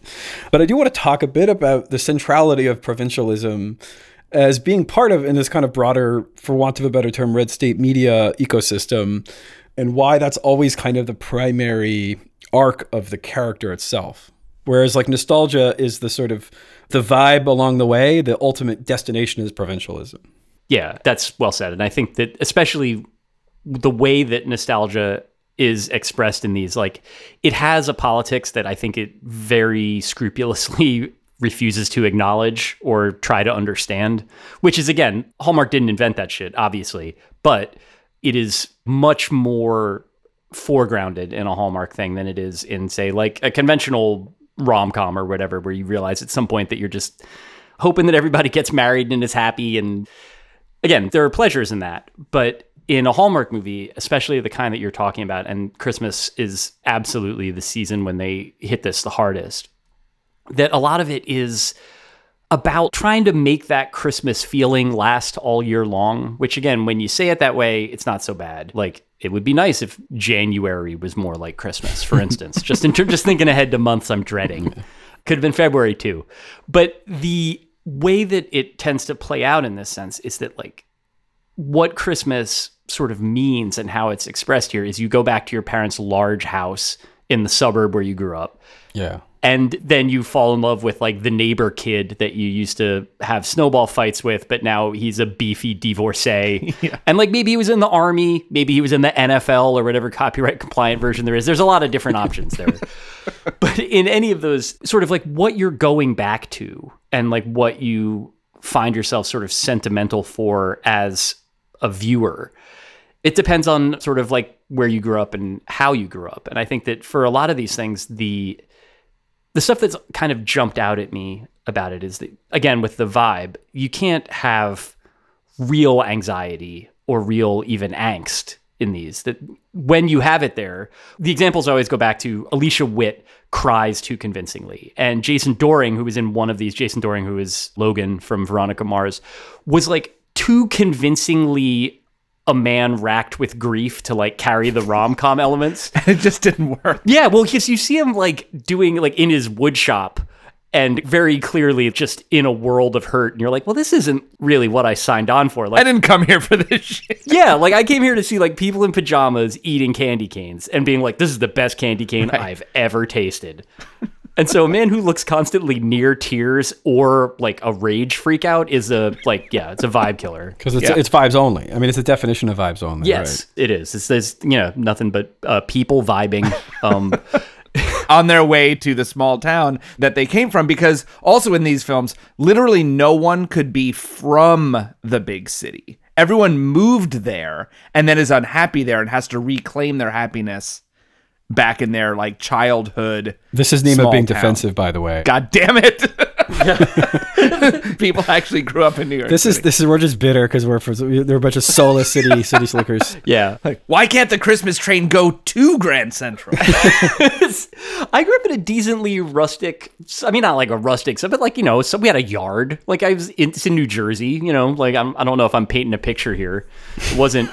But I do want to talk a bit about the centrality of provincialism as being part of, in this kind of broader, for want of a better term, red state media ecosystem, and why that's always kind of the primary arc of the character itself. Whereas, like, nostalgia is the sort of the vibe along the way. The ultimate destination is provincialism. Yeah, that's well said. And I think that especially the way that nostalgia is expressed in these, like, it has a politics that I think it very scrupulously refuses to acknowledge or try to understand, which is, again, Hallmark didn't invent that shit, obviously, but it is much more foregrounded in a Hallmark thing than it is in, say, like a conventional rom-com or whatever, where you realize at some point that you're just hoping that everybody gets married and is happy. And again, there are pleasures in that, but in a Hallmark movie, especially the kind that you're talking about, and Christmas is absolutely the season when they hit this the hardest, that a lot of it is about trying to make that Christmas feeling last all year long, which, again, when you say it that way, it's not so bad. Like, it would be nice if January was more like Christmas, for instance, just thinking ahead to months I'm dreading. Could have been February too. But the way that it tends to play out in this sense is that, like, what Christmas sort of means and how it's expressed here is you go back to your parents' large house in the suburb where you grew up. Yeah. And then you fall in love with, like, the neighbor kid that you used to have snowball fights with, but now he's a beefy divorcee. Yeah. And, like, maybe he was in the army, maybe he was in the NFL or whatever copyright compliant version there is. There's a lot of different options there. But in any of those, sort of like what you're going back to and, like, what you find yourself sort of sentimental for as a viewer, it depends on sort of like where you grew up and how you grew up. And I think that for a lot of these things, the stuff that's kind of jumped out at me about it is that, again, with the vibe, you can't have real anxiety or real even angst in these. That when you have it there, the examples I always go back to, Alicia Witt cries too convincingly. And Jason Doring, who was in one of these, Jason Doring, who is Logan from Veronica Mars, was, like, too convincingly a man racked with grief to, like, carry the rom-com elements. It just didn't work. Yeah, well, because you see him, like, doing, like, in his wood shop and very clearly just in a world of hurt. And you're like, well, this isn't really what I signed on for. Like, I didn't come here for this shit. Yeah, like, I came here to see, like, people in pajamas eating candy canes and being like, this is the best candy cane I've ever tasted. And so a man who looks constantly near tears or, like, a rage freak out is a, like, yeah, it's a vibe killer. Because it's vibes only. I mean, it's a definition of vibes only. Yes, right? It is. It's, there's, you know, nothing but people vibing. On their way to the small town that they came from, because also in these films, literally no one could be from the big city. Everyone moved there and then is unhappy there and has to reclaim their happiness back in their, like, childhood. This is Nima being defensive, by the way. God damn it. People actually grew up in New York City. This is we're just bitter because they're a bunch of soulless city slickers. Yeah. Like, why can't the Christmas train go to Grand Central? I grew up in a decently rustic, I mean, not like a rustic, but, like, you know, so we had a yard. Like, it's in New Jersey, you know, like, I don't know if I'm painting a picture here. It wasn't,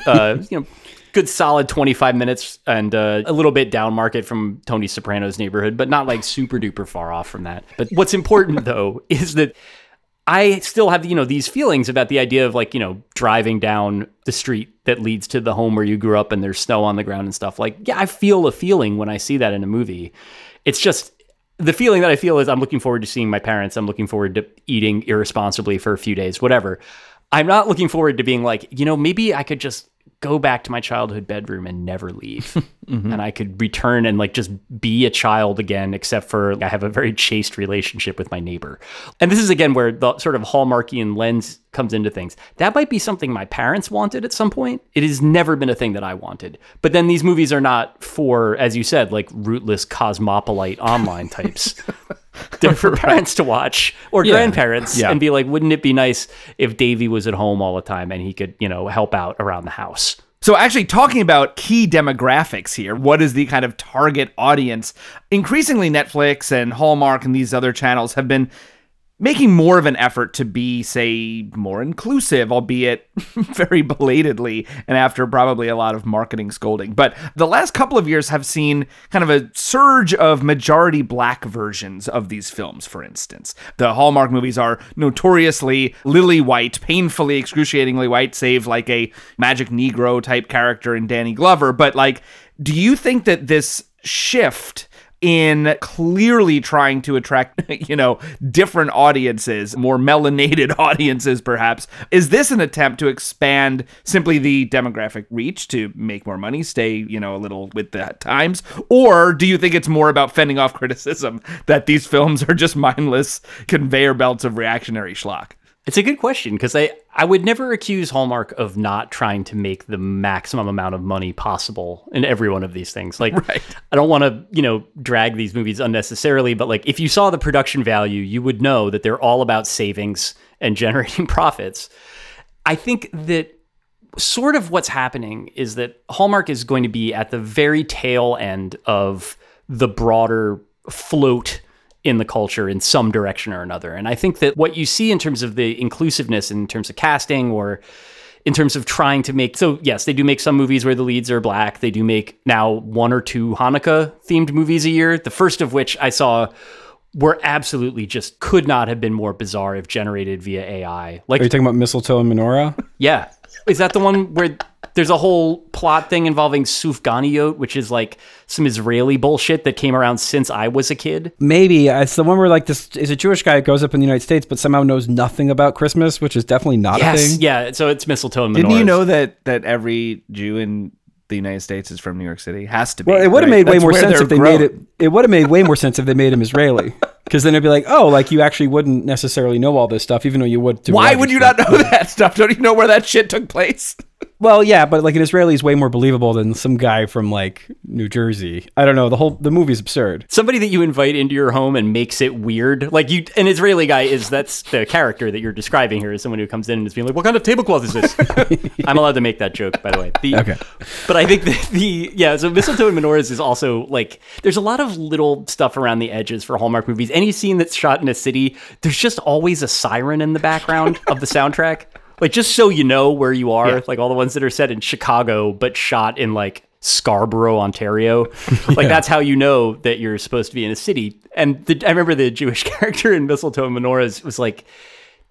you know, good solid 25 minutes and a little bit down market from Tony Soprano's neighborhood, but not, like, super duper far off from that. But what's important, though, is that I still have, you know, these feelings about the idea of, like, you know, driving down the street that leads to the home where you grew up and there's snow on the ground and stuff. Like, yeah, I feel a feeling when I see that in a movie. It's just the feeling that I feel is I'm looking forward to seeing my parents. I'm looking forward to eating irresponsibly for a few days, whatever. I'm not looking forward to being like, you know, maybe I could just go back to my childhood bedroom and never leave. Mm-hmm. And I could return and, like, just be a child again, except for, like, I have a very chaste relationship with my neighbor. And this is, again, where the sort of Hallmarkian lens comes into things. That might be something my parents wanted at some point. It has never been a thing that I wanted. But then these movies are not for, as you said, like, rootless cosmopolite online types. They're for parents to watch, or grandparents, and be like, wouldn't it be nice if Davey was at home all the time and he could, you know, help out around the house? So actually talking about key demographics here, what is the kind of target audience? Increasingly, Netflix and Hallmark and these other channels have been making more of an effort to be, say, more inclusive, albeit very belatedly and after probably a lot of marketing scolding. But the last couple of years have seen kind of a surge of majority black versions of these films, for instance. The Hallmark movies are notoriously lily white, painfully, excruciatingly white, save like a magic Negro type character in Danny Glover. But, like, do you think that this shift in clearly trying to attract, you know, different audiences, more melanated audiences perhaps, is this an attempt to expand simply the demographic reach to make more money, stay, you know, a little with the times? Or do you think it's more about fending off criticism that these films are just mindless conveyor belts of reactionary schlock? It's a good question, because I would never accuse Hallmark of not trying to make the maximum amount of money possible in every one of these things. Like, right. I don't want to, you know, drag these movies unnecessarily, but, like, if you saw the production value, you would know that they're all about savings and generating profits. I think that sort of what's happening is that Hallmark is going to be at the very tail end of the broader float in the culture in some direction or another. And I think that what you see in terms of the inclusiveness, in terms of casting, or in terms of trying to make, so yes, they do make some movies where the leads are black. They do make now one or two Hanukkah themed movies a year. The first of which I saw were absolutely just could not have been more bizarre if generated via AI. Like, are you talking about Mistletoe and Menorah? Yeah. Is that the one where there's a whole plot thing involving Sufganiyot, which is like some Israeli bullshit that came around since I was a kid? Maybe. It's the one where, like, this is a Jewish guy who goes up in the United States but somehow knows nothing about Christmas, which is definitely not a thing. Yeah, so it's Mistletoe and Menorahs. Didn't you know that every Jew in the United States is from New York City? Has to be. Well, it would have made way more sense if they made it. It would have made way more sense if they made him Israeli. Because then it'd be like, oh, like, you actually wouldn't necessarily know all this stuff, even though you would. Why would you not know that stuff? Don't you know where that shit took place? Well, yeah, but, like, an Israeli is way more believable than some guy from, like, New Jersey. I don't know. The movie's absurd. Somebody that you invite into your home and makes it weird. Like, you, an Israeli guy that's the character that you're describing here, is someone who comes in and is being like, what kind of tablecloth is this? I'm allowed to make that joke, by the way. Okay. But I think that so Mistletoe and Menorahs is also, like, there's a lot of little stuff around the edges for Hallmark movies. Any scene that's shot in a city, there's just always a siren in the background of the soundtrack. Like, just so you know where you are, like, all the ones that are set in Chicago but shot in, like, Scarborough, Ontario. Like, that's how you know that you're supposed to be in a city. And I remember the Jewish character in Mistletoe and Menorahs was like,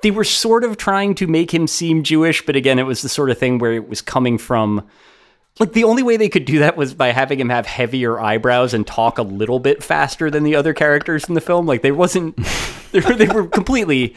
they were sort of trying to make him seem Jewish, but again, it was the sort of thing where it was coming from, like, the only way they could do that was by having him have heavier eyebrows and talk a little bit faster than the other characters in the film. Like, they were completely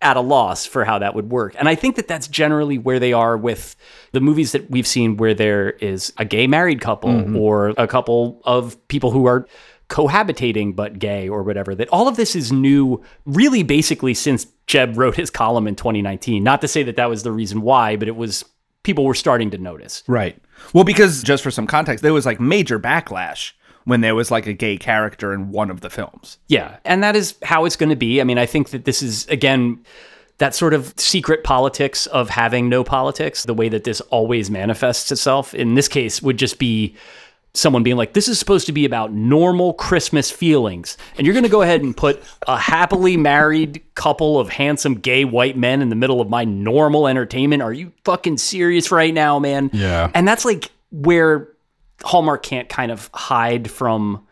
at a loss for how that would work. And I think that that's generally where they are with the movies that we've seen where there is a gay married couple or a couple of people who are cohabitating but gay or whatever, that all of this is new really basically since Jeb wrote his column in 2019. Not to say that that was the reason why, but it was, people were starting to notice. Right. Well, because just for some context, there was, like, major backlash when there was, like, a gay character in one of the films. Yeah, and that is how it's going to be. I mean, I think that this is, again, that sort of secret politics of having no politics, the way that this always manifests itself, in this case, would just be someone being like, this is supposed to be about normal Christmas feelings, and you're going to go ahead and put a happily married couple of handsome gay white men in the middle of my normal entertainment? Are you fucking serious right now, man? Yeah. And that's, like, where Hallmark can't kind of hide from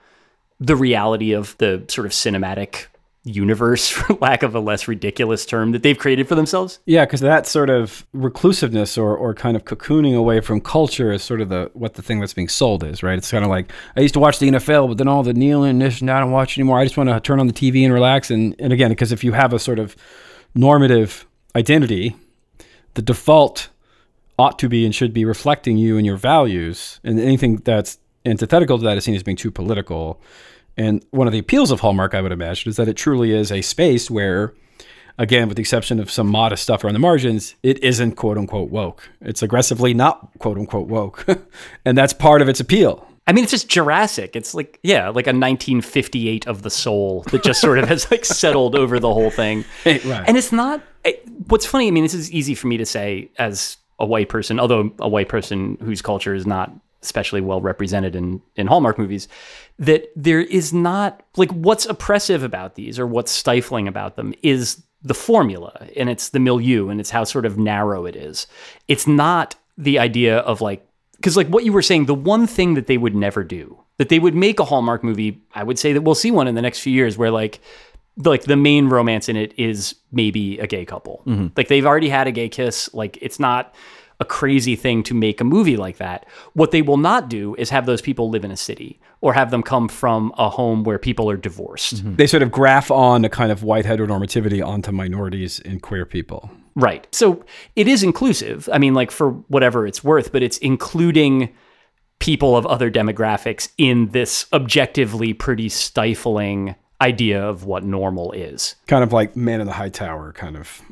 the reality of the sort of cinematic universe, for lack of a less ridiculous term, that they've created for themselves. Yeah, because that sort of reclusiveness or kind of cocooning away from culture is sort of the thing that's being sold is, right? It's kind of like, I used to watch the NFL, but then all the kneeling and this and I don't watch anymore. I just want to turn on the TV and relax. And again, because if you have a sort of normative identity, the default ought to be and should be reflecting you and your values. And anything that's antithetical to that is seen as being too political. And one of the appeals of Hallmark, I would imagine, is that it truly is a space where, again, with the exception of some modest stuff around the margins, it isn't quote unquote woke. It's aggressively not quote unquote woke. And that's part of its appeal. I mean, it's just Jurassic. It's like, yeah, like a 1958 of the soul that just sort of has like settled over the whole thing. Right. And it's not, what's funny, I mean, this is easy for me to say as a white person, although a white person whose culture is not especially well represented in Hallmark movies, that there is not, like, what's oppressive about these or what's stifling about them is the formula, and it's the milieu, and it's how sort of narrow it is. It's not the idea of, like, because like what you were saying, the one thing that they would never do, that they would make a Hallmark movie, I would say that we'll see one in the next few years where like the main romance in it is maybe a gay couple. Mm-hmm. Like they've already had a gay kiss. Like it's not a crazy thing to make a movie like that. What they will not do is have those people live in a city or have them come from a home where people are divorced. Mm-hmm. They sort of graph on a kind of white heteronormativity onto minorities and queer people. Right. So it is inclusive. I mean, like for whatever it's worth, but it's including people of other demographics in this objectively pretty stifling idea of what normal is. Kind of like Man in the High Tower kind of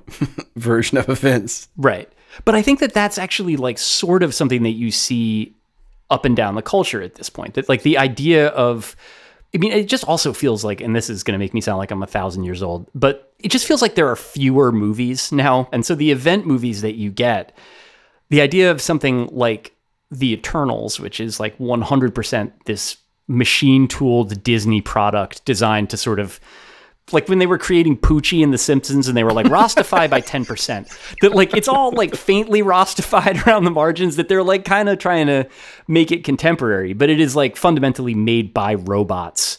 version of events. Right. But I think that that's actually like sort of something that you see up and down the culture at this point, that like the idea of, I mean, it just also feels like, and this is going to make me sound like I'm 1,000 years old, but it just feels like there are fewer movies now. And so the event movies that you get, the idea of something like The Eternals, which is like 100% this machine-tooled Disney product designed to sort of, like when they were creating Poochie in The Simpsons and they were like, Rostify by 10%. That like, it's all like faintly Rostified around the margins, that they're like kind of trying to make it contemporary, but it is like fundamentally made by robots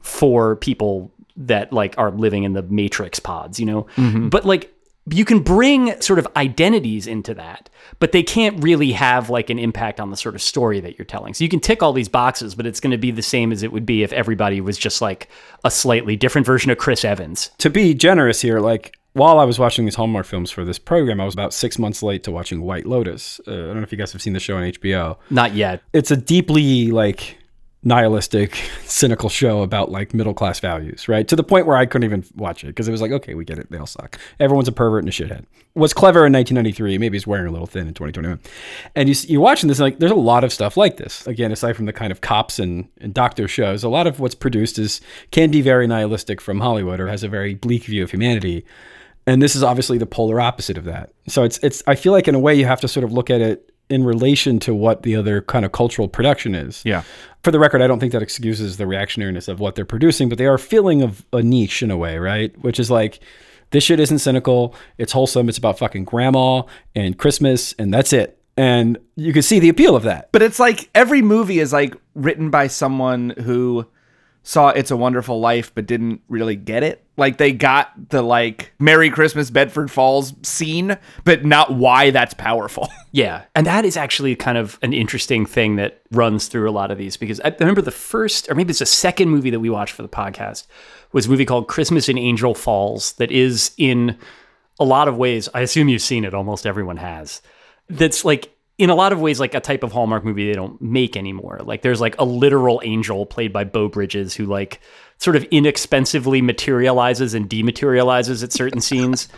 for people that like are living in the Matrix pods, you know? Mm-hmm. But like, you can bring sort of identities into that, but they can't really have like an impact on the sort of story that you're telling. So you can tick all these boxes, but it's going to be the same as it would be if everybody was just like a slightly different version of Chris Evans. To be generous here, like while I was watching these Hallmark films for this program, I was about 6 months late to watching White Lotus. I don't know if you guys have seen the show on HBO. Not yet. It's a deeply like nihilistic, cynical show about like middle-class values, right? To the point where I couldn't even watch it because it was like, okay, we get it. They all suck. Everyone's a pervert and a shithead. What's clever in 1993, maybe it's wearing a little thin in 2021. And you're watching this, and like, there's a lot of stuff like this. Again, aside from the kind of cops and doctor shows, a lot of what's produced can be very nihilistic from Hollywood or has a very bleak view of humanity. And this is obviously the polar opposite of that. So it's I feel like in a way you have to sort of look at it in relation to what the other kind of cultural production is. Yeah. For the record, I don't think that excuses the reactionariness of what they're producing, but they are filling a niche in a way, right? Which is like, this shit isn't cynical. It's wholesome. It's about fucking grandma and Christmas, and that's it. And you can see the appeal of that. But it's like every movie is like written by someone who saw It's a Wonderful Life but didn't really get it. Like they got the like Merry Christmas Bedford Falls scene, but not why that's powerful. Yeah. And that is actually kind of an interesting thing that runs through a lot of these, because I remember the first, or maybe it's the second movie that we watched for the podcast, was a movie called Christmas in Angel Falls that is in a lot of ways, I assume you've seen it, almost everyone has, that's like in a lot of ways like a type of Hallmark movie they don't make anymore. Like there's like a literal angel played by Beau Bridges who like sort of inexpensively materializes and dematerializes at certain scenes.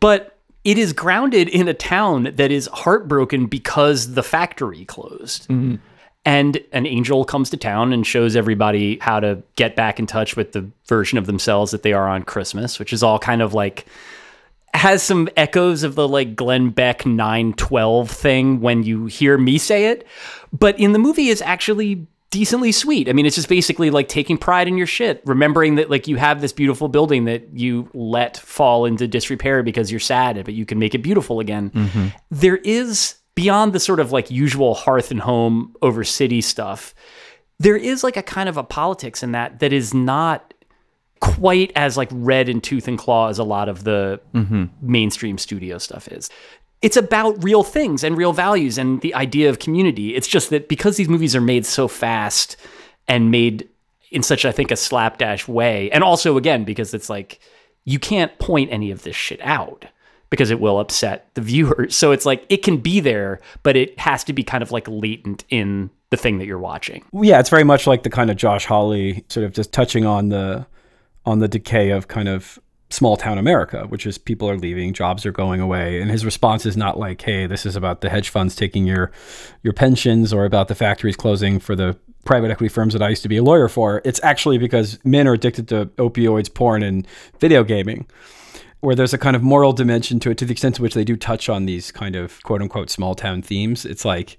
But it is grounded in a town that is heartbroken because the factory closed. Mm-hmm. And an angel comes to town and shows everybody how to get back in touch with the version of themselves that they are on Christmas, which is all kind of like, has some echoes of the like Glenn Beck 9/12 thing when you hear me say it, but in the movie is actually decently sweet. I mean, it's just basically like taking pride in your shit, remembering that like you have this beautiful building that you let fall into disrepair because you're sad, but you can make it beautiful again. Mm-hmm. There is, beyond the sort of like usual hearth and home over city stuff, there is like a kind of a politics in that is not quite as like red in tooth and claw as a lot of the mainstream studio stuff is. It's about real things and real values and the idea of community. It's just that because these movies are made so fast and made in such, I think, a slapdash way, and also, again, because it's like, you can't point any of this shit out because it will upset the viewer. So it's like, it can be there, but it has to be kind of like latent in the thing that you're watching. Yeah, it's very much like the kind of Josh Hawley sort of just touching on the decay of kind of small town America, which is people are leaving, jobs are going away. And his response is not like, hey, this is about the hedge funds taking your pensions or about the factories closing for the private equity firms that I used to be a lawyer for. It's actually because men are addicted to opioids, porn, and video gaming, where there's a kind of moral dimension to it, to the extent to which they do touch on these kind of quote unquote small town themes. It's like,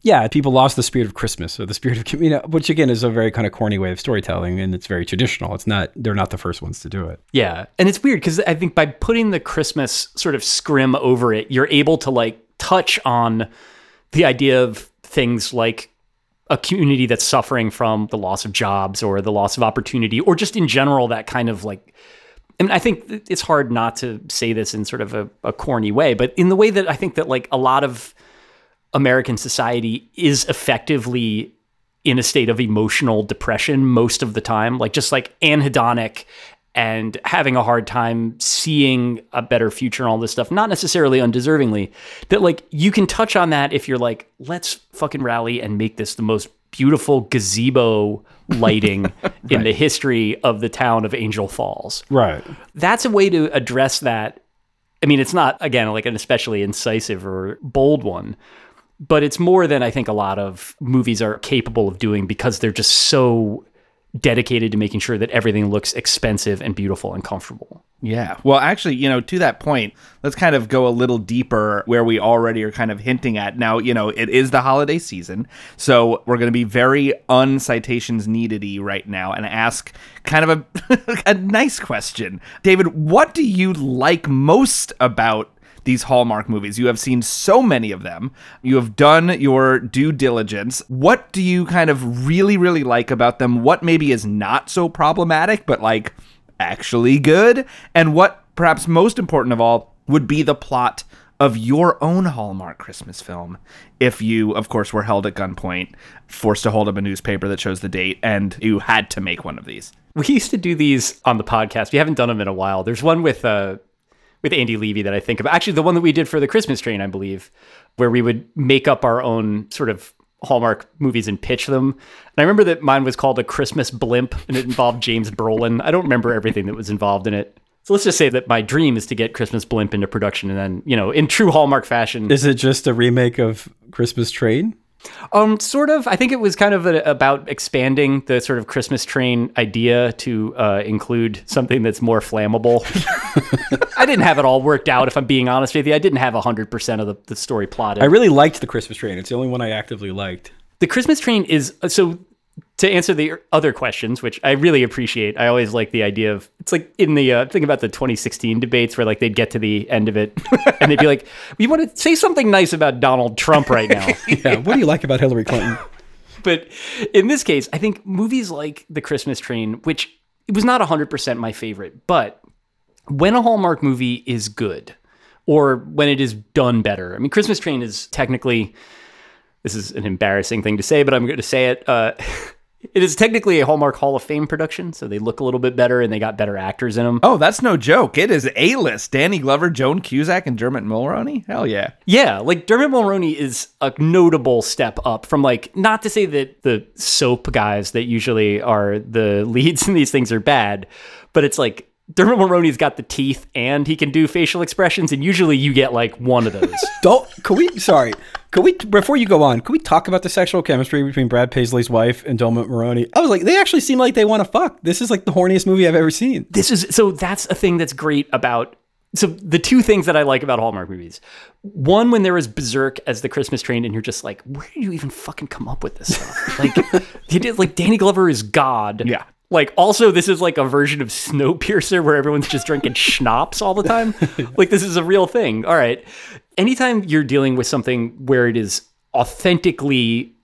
yeah, people lost the spirit of Christmas or the spirit of, you know, which again is a very kind of corny way of storytelling, and it's very traditional. It's not, they're not the first ones to do it. Yeah. And it's weird because I think by putting the Christmas sort of scrim over it, you're able to like touch on the idea of things like a community that's suffering from the loss of jobs or the loss of opportunity, or just in general, that kind of like, I mean, I think it's hard not to say this in sort of a corny way, but in the way that I think that like a lot of American society is effectively in a state of emotional depression most of the time, like just like anhedonic and having a hard time seeing a better future and all this stuff, not necessarily undeservingly, that like you can touch on that if you're like, let's fucking rally and make this the most beautiful gazebo lighting in the history of the town of Angel Falls. Right. That's a way to address that. I mean, it's not, again, like an especially incisive or bold one, but it's more than I think a lot of movies are capable of doing because they're just so dedicated to making sure that everything looks expensive and beautiful and comfortable. Yeah. Well, actually, you know, to that point, let's kind of go a little deeper where we already are kind of hinting at. Now, you know, it is the holiday season, so we're going to be very un-Citations Needed-y right now and ask kind of a, a nice question. David, what do you like most about these Hallmark movies? You have seen so many of them. You have done your due diligence. What do you kind of really, really like about them? What maybe is not so problematic, but like actually good? And what, perhaps most important of all, would be the plot of your own Hallmark Christmas film if you, of course, were held at gunpoint, forced to hold up a newspaper that shows the date, and you had to make one of these? We used to do these on the podcast. We haven't done them in a while. There's one with Andy Levy that I think about. Actually, the one that we did for The Christmas Train, I believe, where we would make up our own sort of Hallmark movies and pitch them. And I remember that mine was called A Christmas Blimp, and it involved James Brolin. I don't remember everything that was involved in it. So let's just say that my dream is to get Christmas Blimp into production and then, you know, in true Hallmark fashion. Is it just a remake of Christmas Train? Sort of. I think it was kind of about expanding the sort of Christmas Train idea to include something that's more flammable. I didn't have it all worked out, if I'm being honest with you. I didn't have 100% of the story plotted. I really liked The Christmas Train. It's the only one I actively liked. The Christmas Train is... So to answer the other questions, which I really appreciate, I always like the idea of... It's like in the... think about the 2016 debates where like they'd get to the end of it and they'd be like, we want to say something nice about Donald Trump right now. Yeah, what do you like about Hillary Clinton? But in this case, I think movies like The Christmas Train, which it was not 100% my favorite, but... when a Hallmark movie is good, or when it is done better. I mean, Christmas Train is technically, this is an embarrassing thing to say, but I'm going to say it. It is technically a Hallmark Hall of Fame production, so they look a little bit better and they got better actors in them. Oh, that's no joke. It is A-list. Danny Glover, Joan Cusack, and Dermot Mulroney? Hell yeah. Yeah, like Dermot Mulroney is a notable step up from like, not to say that the soap guys that usually are the leads in these things are bad, but it's like, Dermot Mulroney's got the teeth and he can do facial expressions, and usually you get like one of those. Could we, before you go on, could we talk about the sexual chemistry between Brad Paisley's wife and Dermot Mulroney? I was like, they actually seem like they want to fuck. This is like the horniest movie I've ever seen. So that's a thing that's great about, so the two things that I like about Hallmark movies. One, when they're as berserk as The Christmas Train and you're just like, where did you even fucking come up with this stuff? Like, you did, like Danny Glover is God. Yeah. Like, also, this is like a version of Snowpiercer where everyone's just drinking schnapps all the time. Like, this is a real thing. All right. Anytime you're dealing with something where it is authentically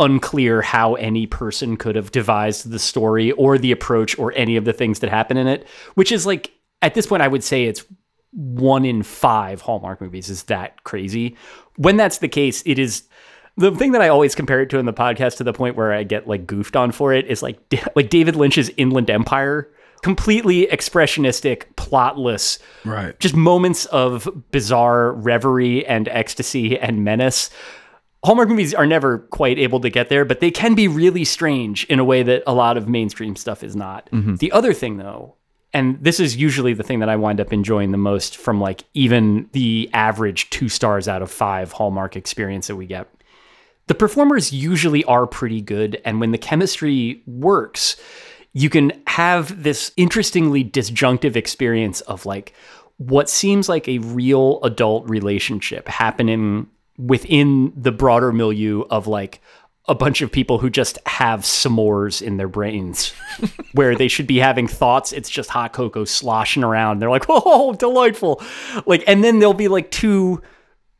unclear how any person could have devised the story or the approach or any of the things that happen in it, which is like, at this point, I would say it's 1 in 5 Hallmark movies is that crazy. When that's the case, it is the thing that I always compare it to in the podcast, to the point where I get like goofed on for it, is like David Lynch's Inland Empire. Completely expressionistic, plotless, right? Just moments of bizarre reverie and ecstasy and menace. Hallmark movies are never quite able to get there, but they can be really strange in a way that a lot of mainstream stuff is not. Mm-hmm. The other thing, though, and this is usually the thing that I wind up enjoying the most from like even the average 2 stars out of 5 Hallmark experience that we get, the performers usually are pretty good. And when the chemistry works, you can have this interestingly disjunctive experience of like what seems like a real adult relationship happening within the broader milieu of like a bunch of people who just have s'mores in their brains where they should be having thoughts. It's just hot cocoa sloshing around. They're like, oh, delightful. Like, and then there'll be like 2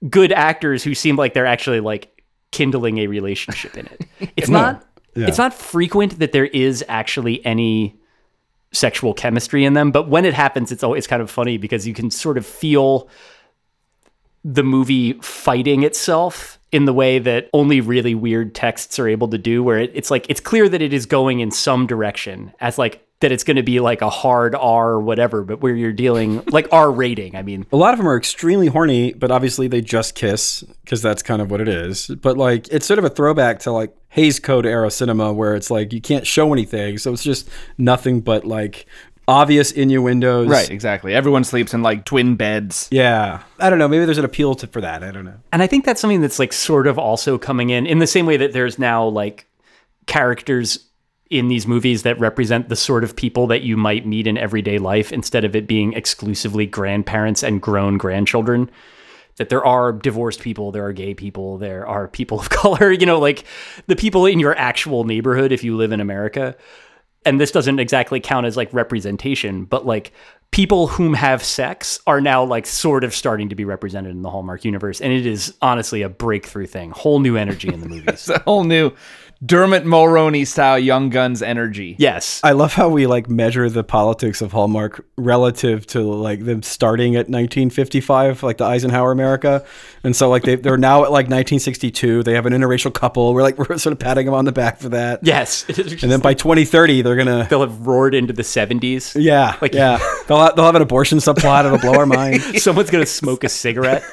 good actors who seem like they're actually like kindling a relationship in it. It's not frequent that there is actually any sexual chemistry in them, but when it happens, it's always kind of funny because you can sort of feel the movie fighting itself in the way that only really weird texts are able to do, where it's like, it's clear that it is going in some direction as like, that it's going to be like a hard R or whatever, but where you're dealing like R rating. I mean, a lot of them are extremely horny, but obviously they just kiss because that's kind of what it is. But like, it's sort of a throwback to like Hays Code era cinema where it's like, you can't show anything. So it's just nothing but like obvious innuendos. Right. Exactly. Everyone sleeps in like twin beds. Yeah. I don't know. Maybe there's an appeal for that. I don't know. And I think that's something that's like sort of also coming in the same way that there's now like characters in these movies that represent the sort of people that you might meet in everyday life, instead of it being exclusively grandparents and grown grandchildren, that there are divorced people, there are gay people, there are people of color, you know, like the people in your actual neighborhood, if you live in America. And this doesn't exactly count as like representation, but like people whom have sex are now like sort of starting to be represented in the Hallmark universe. And it is honestly a breakthrough thing. Whole new energy in the movies. It's a whole new Dermot Mulroney style Young Guns energy. Yes. I love how we like measure the politics of Hallmark relative to like them starting at 1955, like the Eisenhower America. And so like they're now at like 1962. They have an interracial couple. We're sort of patting them on the back for that. Yes. And then by 2030, they'll have roared into the 70s. Yeah. Like, yeah. They'll have an abortion subplot. It'll blow our mind. Someone's going to smoke a cigarette.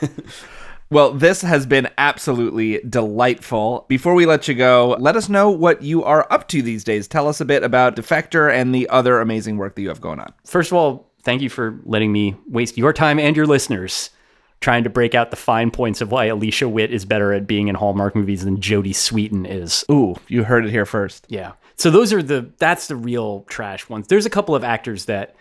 Well, this has been absolutely delightful. Before we let you go, let us know what you are up to these days. Tell us a bit about Defector and the other amazing work that you have going on. First of all, thank you for letting me waste your time and your listeners trying to break out the fine points of why Alicia Witt is better at being in Hallmark movies than Jodie Sweetin is. Ooh, you heard it here first. Yeah. So that's the real trash ones. There's a couple of actors that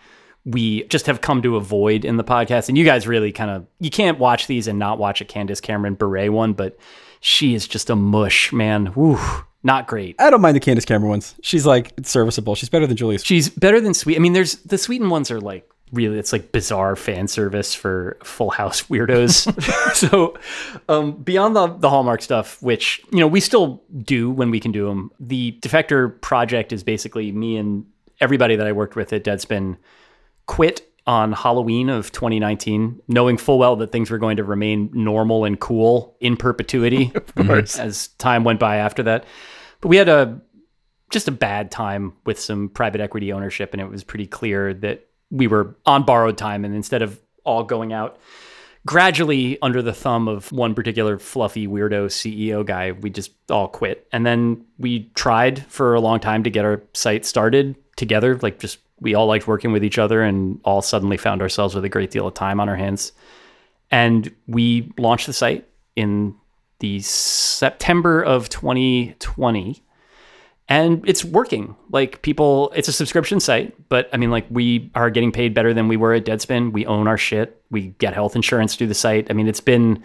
we just have come to avoid in the podcast. And you guys really you can't watch these and not watch a Candace Cameron Bure one, but she is just a mush, man. Woo, not great. I don't mind the Candace Cameron ones. She's like, it's serviceable. She's better than Julia. She's better than Sweet. I mean, there's the Sweetin ones are like, really, it's like bizarre fan service for Full House weirdos. So beyond the Hallmark stuff, which, you know, we still do when we can do them. The Defector project is basically me and everybody that I worked with at Deadspin quit on Halloween of 2019, knowing full well that things were going to remain normal and cool in perpetuity of course, as time went by after that. But we had just a bad time with some private equity ownership, and it was pretty clear that we were on borrowed time. And instead of all going out gradually under the thumb of one particular fluffy weirdo CEO guy, we just all quit. And then we tried for a long time to get our site started together, like just we all liked working with each other and all suddenly found ourselves with a great deal of time on our hands. And we launched the site in the September of 2020. And it's working. Like people, it's a subscription site, but I mean, like we are getting paid better than we were at Deadspin. We own our shit. We get health insurance through the site. I mean, it's been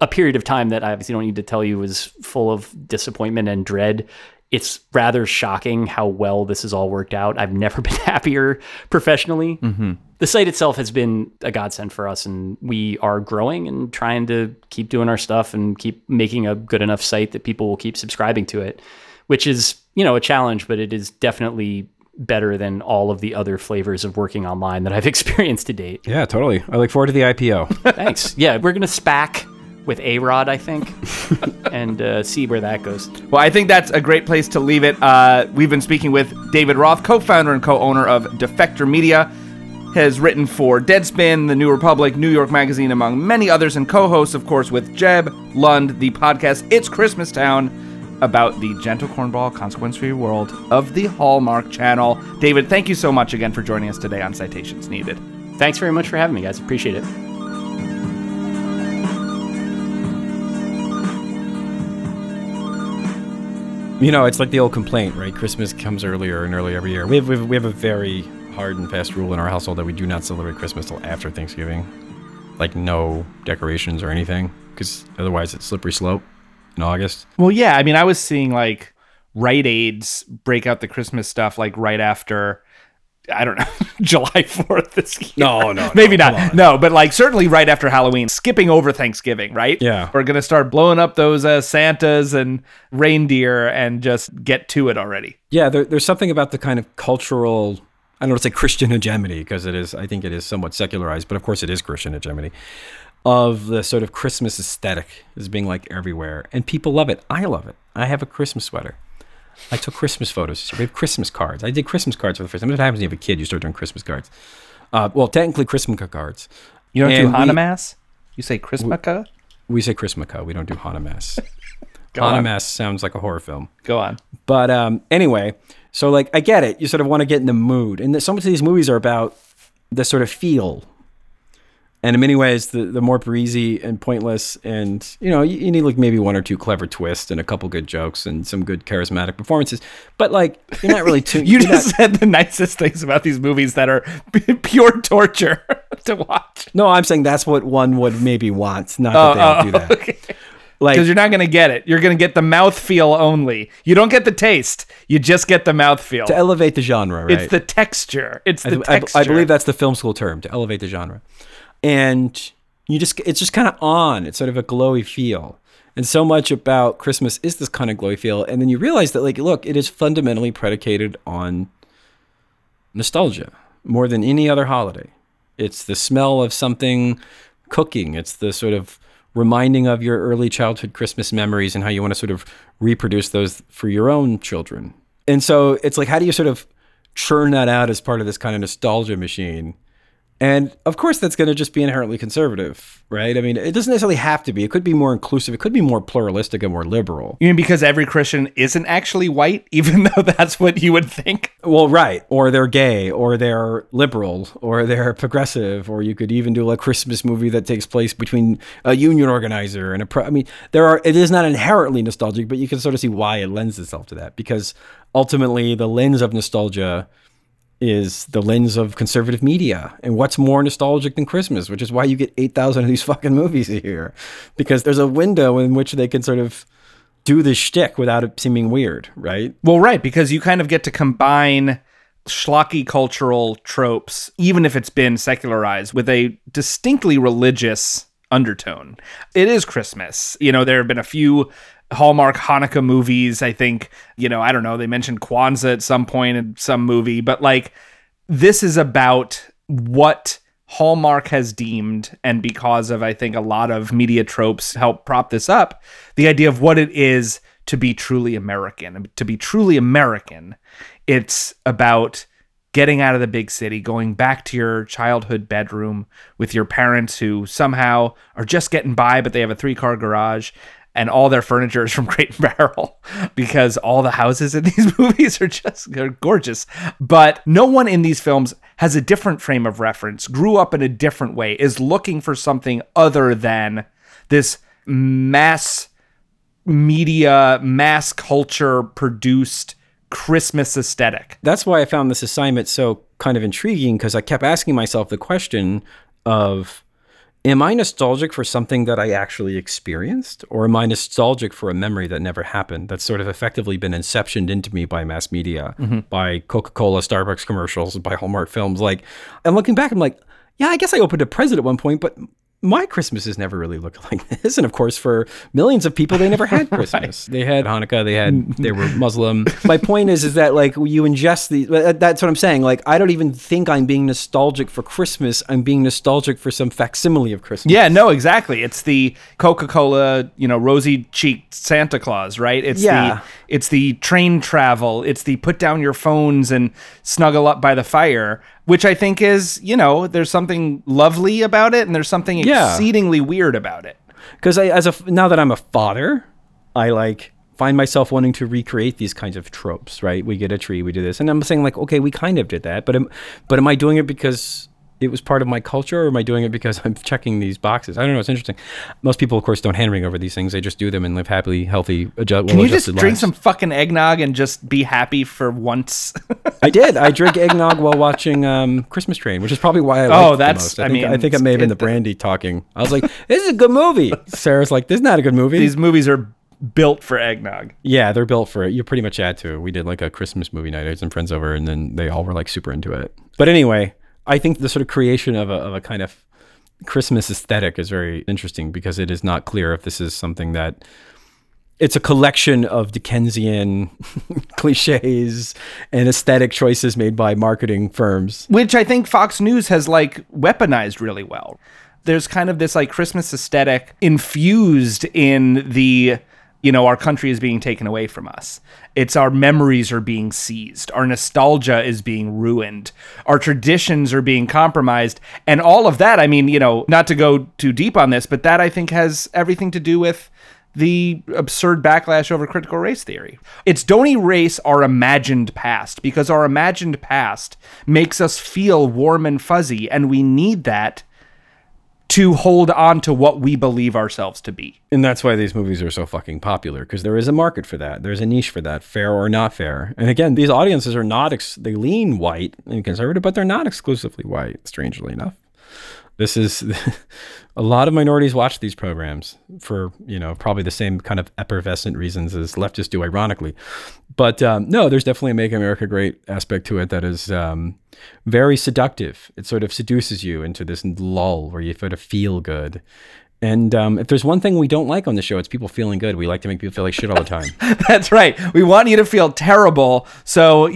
a period of time that I obviously don't need to tell you was full of disappointment and dread. it's rather shocking how well this has all worked out. I've never been happier professionally. Mm-hmm. The site itself has been a godsend for us, and we are growing and trying to keep doing our stuff and keep making a good enough site that people will keep subscribing to it, which is, you know, a challenge, but it is definitely better than all of the other flavors of working online that I've experienced to date. Yeah, totally. I look forward to the IPO. Thanks. Yeah, we're going to SPAC with A-Rod, I think, and see where that goes. Well, I think that's a great place to leave it. We've been speaking with David Roth, co-founder and co-owner of Defector Media, has written for Deadspin, The New Republic, New York Magazine, among many others, and co-hosts, of course, with Jeb Lund, the podcast It's Christmastown, about the gentle cornball consequence-free world of the Hallmark Channel. David, thank you so much again for joining us today on Citations Needed. Thanks very much for having me, guys. Appreciate it. You know, it's like the old complaint, right? Christmas comes earlier and earlier every year. We have a very hard and fast rule in our household that we do not celebrate Christmas till after Thanksgiving. Like, no decorations or anything, because otherwise it's slippery slope. In August? Well, yeah. I mean, I was seeing like Rite Aids break out the Christmas stuff like right after, I don't know, July 4th this year. No. Maybe not. No, but like certainly right after Halloween, skipping over Thanksgiving, right? Yeah. We're going to start blowing up those Santas and reindeer and just get to it already. Yeah, there's something about the kind of cultural, I don't want to say Christian hegemony, because it is, I think it is somewhat secularized, but of course it is Christian hegemony, of the sort of Christmas aesthetic as being like everywhere. And people love it. I love it. I have a Christmas sweater. I took Christmas photos. We have Christmas cards. I did Christmas cards for the first time. What happens when you have a kid? You start doing Christmas cards. Well, technically Christmas cards. You don't do Hanukkah Mass? You say Christmaka? We say Christmaka. We don't do Hanukkah Mass. Hanukkah Mass sounds like a horror film. Go on. But anyway, so like I get it. You sort of want to get in the mood. And so much of these movies are about the sort of feel. And in many ways, the more breezy and pointless, and you know, you need like maybe one or two clever twists and a couple good jokes and some good charismatic performances. But like, you're not really too. You just said the nicest things about these movies that are pure torture to watch. No, I'm saying that's what one would maybe want. Not that they don't do that. Okay. Like, because you're not going to get it. You're going to get the mouthfeel only. You don't get the taste. You just get the mouthfeel. To elevate the genre, right? It's the texture. It's the texture. I believe that's the film school term, to elevate the genre. And it's just kind of on. It's sort of a glowy feel. And so much about Christmas is this kind of glowy feel. And then you realize that, like, look, it is fundamentally predicated on nostalgia more than any other holiday. It's the smell of something cooking. It's the sort of reminding of your early childhood Christmas memories and how you want to sort of reproduce those for your own children. And so it's like, how do you sort of churn that out as part of this kind of nostalgia machine? And of course, that's going to just be inherently conservative, right? I mean, it doesn't necessarily have to be. It could be more inclusive. It could be more pluralistic and more liberal. You mean because every Christian isn't actually white, even though that's what you would think? Well, right. Or they're gay, or they're liberal, or they're progressive, or you could even do a Christmas movie that takes place between a union organizer and it is not inherently nostalgic, but you can sort of see why it lends itself to that, because ultimately the lens of nostalgia is the lens of conservative media, and what's more nostalgic than Christmas, which is why you get 8,000 of these fucking movies a year, because there's a window in which they can sort of do the shtick without it seeming weird, right? Well, right, because you kind of get to combine schlocky cultural tropes, even if it's been secularized, with a distinctly religious undertone. It is Christmas. You know, there have been a few Hallmark Hanukkah movies, I think, you know, I don't know, they mentioned Kwanzaa at some point in some movie, but like, this is about what Hallmark has deemed, and because of, I think, a lot of media tropes help prop this up, the idea of what it is to be truly American. To be truly American, it's about getting out of the big city, going back to your childhood bedroom with your parents who somehow are just getting by, but they have a 3-car garage. And all their furniture is from Crate & Barrel, because all the houses in these movies are just gorgeous. But no one in these films has a different frame of reference, grew up in a different way, is looking for something other than this mass media, mass culture produced Christmas aesthetic. That's why I found this assignment so kind of intriguing, because I kept asking myself the question of, am I nostalgic for something that I actually experienced, or am I nostalgic for a memory that never happened, that's sort of effectively been inceptioned into me by mass media, mm-hmm. by Coca-Cola, Starbucks commercials, by Hallmark films? Like, and looking back, I'm like, yeah, I guess I opened a present at one point, but my Christmases never really looked like this. And of course, for millions of people, they never had Christmas. Right. They had Hanukkah. They were Muslim. My point is that like you ingest these. That's what I'm saying. Like, I don't even think I'm being nostalgic for Christmas. I'm being nostalgic for some facsimile of Christmas. Yeah, no, exactly. It's the Coca-Cola, rosy-cheeked Santa Claus, right? It's the train travel. It's the put down your phones and snuggle up by the fire. Which I think is, there's something lovely about it, and there's something exceedingly weird about it. Because now that I'm a father, I find myself wanting to recreate these kinds of tropes, right? We get a tree, we do this, and I'm saying okay, we kind of did that, but am I doing it because it was part of my culture, or am I doing it because I'm checking these boxes? I don't know. It's interesting. Most people, of course, don't hand ring over these things. They just do them and live happily, healthy, adjusted lives. Can you just drink some fucking eggnog and just be happy for once? I did. I drank eggnog while watching Christmas Train, which is probably why I liked it the most. I think it may have been the brandy talking. I was like, this is a good movie. Sarah's like, this is not a good movie. These movies are built for eggnog. Yeah, they're built for it. You pretty much had to. We did a Christmas movie night. I had some friends over, and then they all were super into it. But anyway, I think the sort of creation of a kind of Christmas aesthetic is very interesting, because it is not clear if this is something that it's a collection of Dickensian cliches and aesthetic choices made by marketing firms. Which I think Fox News has weaponized really well. There's kind of this Christmas aesthetic infused in the, our country is being taken away from us. It's our memories are being seized. Our nostalgia is being ruined. Our traditions are being compromised. And all of that, not to go too deep on this, but that I think has everything to do with the absurd backlash over critical race theory. It's don't erase our imagined past, because our imagined past makes us feel warm and fuzzy, and we need that to hold on to what we believe ourselves to be. And that's why these movies are so fucking popular, because there is a market for that. There's a niche for that, fair or not fair. And again, these audiences are not, they lean white and conservative, but they're not exclusively white, strangely enough. This is, a lot of minorities watch these programs for, probably the same kind of effervescent reasons as leftists do, ironically. But no, there's definitely a Make America Great aspect to it that is very seductive. It sort of seduces you into this lull where you sort of feel good. And if there's one thing we don't like on the show, it's people feeling good. We like to make people feel like shit all the time. That's right. We want you to feel terrible. So,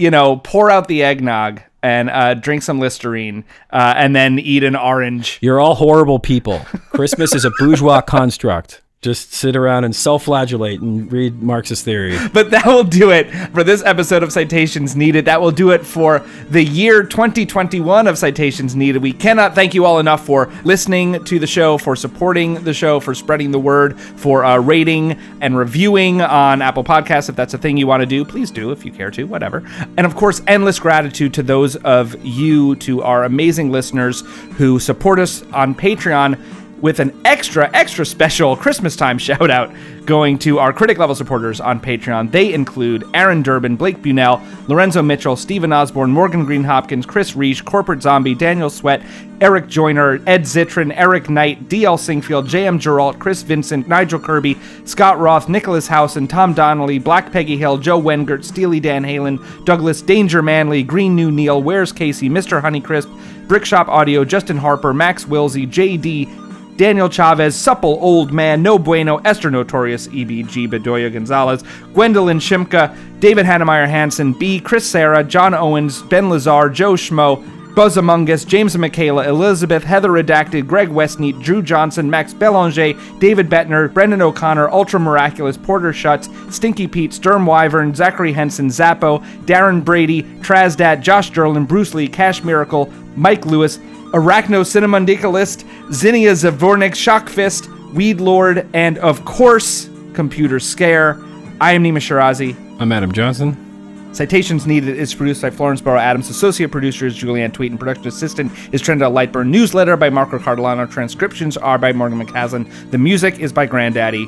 pour out the eggnog and drink some Listerine and then eat an orange. You're all horrible people. Christmas is a bourgeois construct. Just sit around and self-flagellate and read Marxist theory. But that will do it for this episode of Citations Needed. That will do it for the year 2021 of Citations Needed. We cannot thank you all enough for listening to the show, for supporting the show, for spreading the word, for rating and reviewing on Apple Podcasts. If that's a thing you want to do, please do if you care to, whatever. And of course, endless gratitude to those of you, to our amazing listeners who support us on Patreon, with an extra, extra special Christmas time shout out going to our critic level supporters on Patreon. They include Aaron Durbin, Blake Bunnell, Lorenzo Mitchell, Stephen Osborne, Morgan Green Hopkins, Chris Reich, Corporate Zombie, Daniel Sweat, Eric Joyner, Ed Zittrain, Eric Knight, D.L. Singfield, J.M. Gerault, Chris Vincent, Nigel Kirby, Scott Roth, Nicholas Housen, Tom Donnelly, Black Peggy Hill, Joe Wengert, Steely Dan Halen, Douglas Danger Manley, Green New Neil, Where's Casey, Mr. Honeycrisp, Brickshop Audio, Justin Harper, Max Wilsey, J.D., Daniel Chavez, Supple Old Man, No Bueno, Esther Notorious, EBG, Bedoya Gonzalez, Gwendolyn Shimka, David Hannemeyer Hansen, B, Chris Sarah, John Owens, Ben Lazar, Joe Schmo, Buzz Among Us, James and Michaela, Elizabeth, Heather Redacted, Greg Westneat, Drew Johnson, Max Belanger, David Bettner, Brendan O'Connor, Ultra Miraculous, Porter Schutz, Stinky Pete, Sturm Wyvern, Zachary Henson, Zappo, Darren Brady, Trazdat, Josh Derlin, Bruce Lee, Cash Miracle, Mike Lewis, Arachno Cinemundicalist, Zinnia Zavornik, Shockfist, Weed Lord, and of course, Computer Scare. I am Nima Shirazi. I'm Adam Johnson. Citations Needed is produced by Florence Burrow Adams. Associate producer is Julianne Tweet, and production assistant is Trenda Lightburn. Newsletter by Marco Cardellano. Transcriptions are by Morgan McCaslin. The music is by Grandaddy.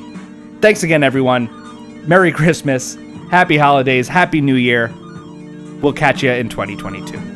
Thanks again, everyone. Merry Christmas. Happy holidays. Happy New Year. We'll catch you in 2022.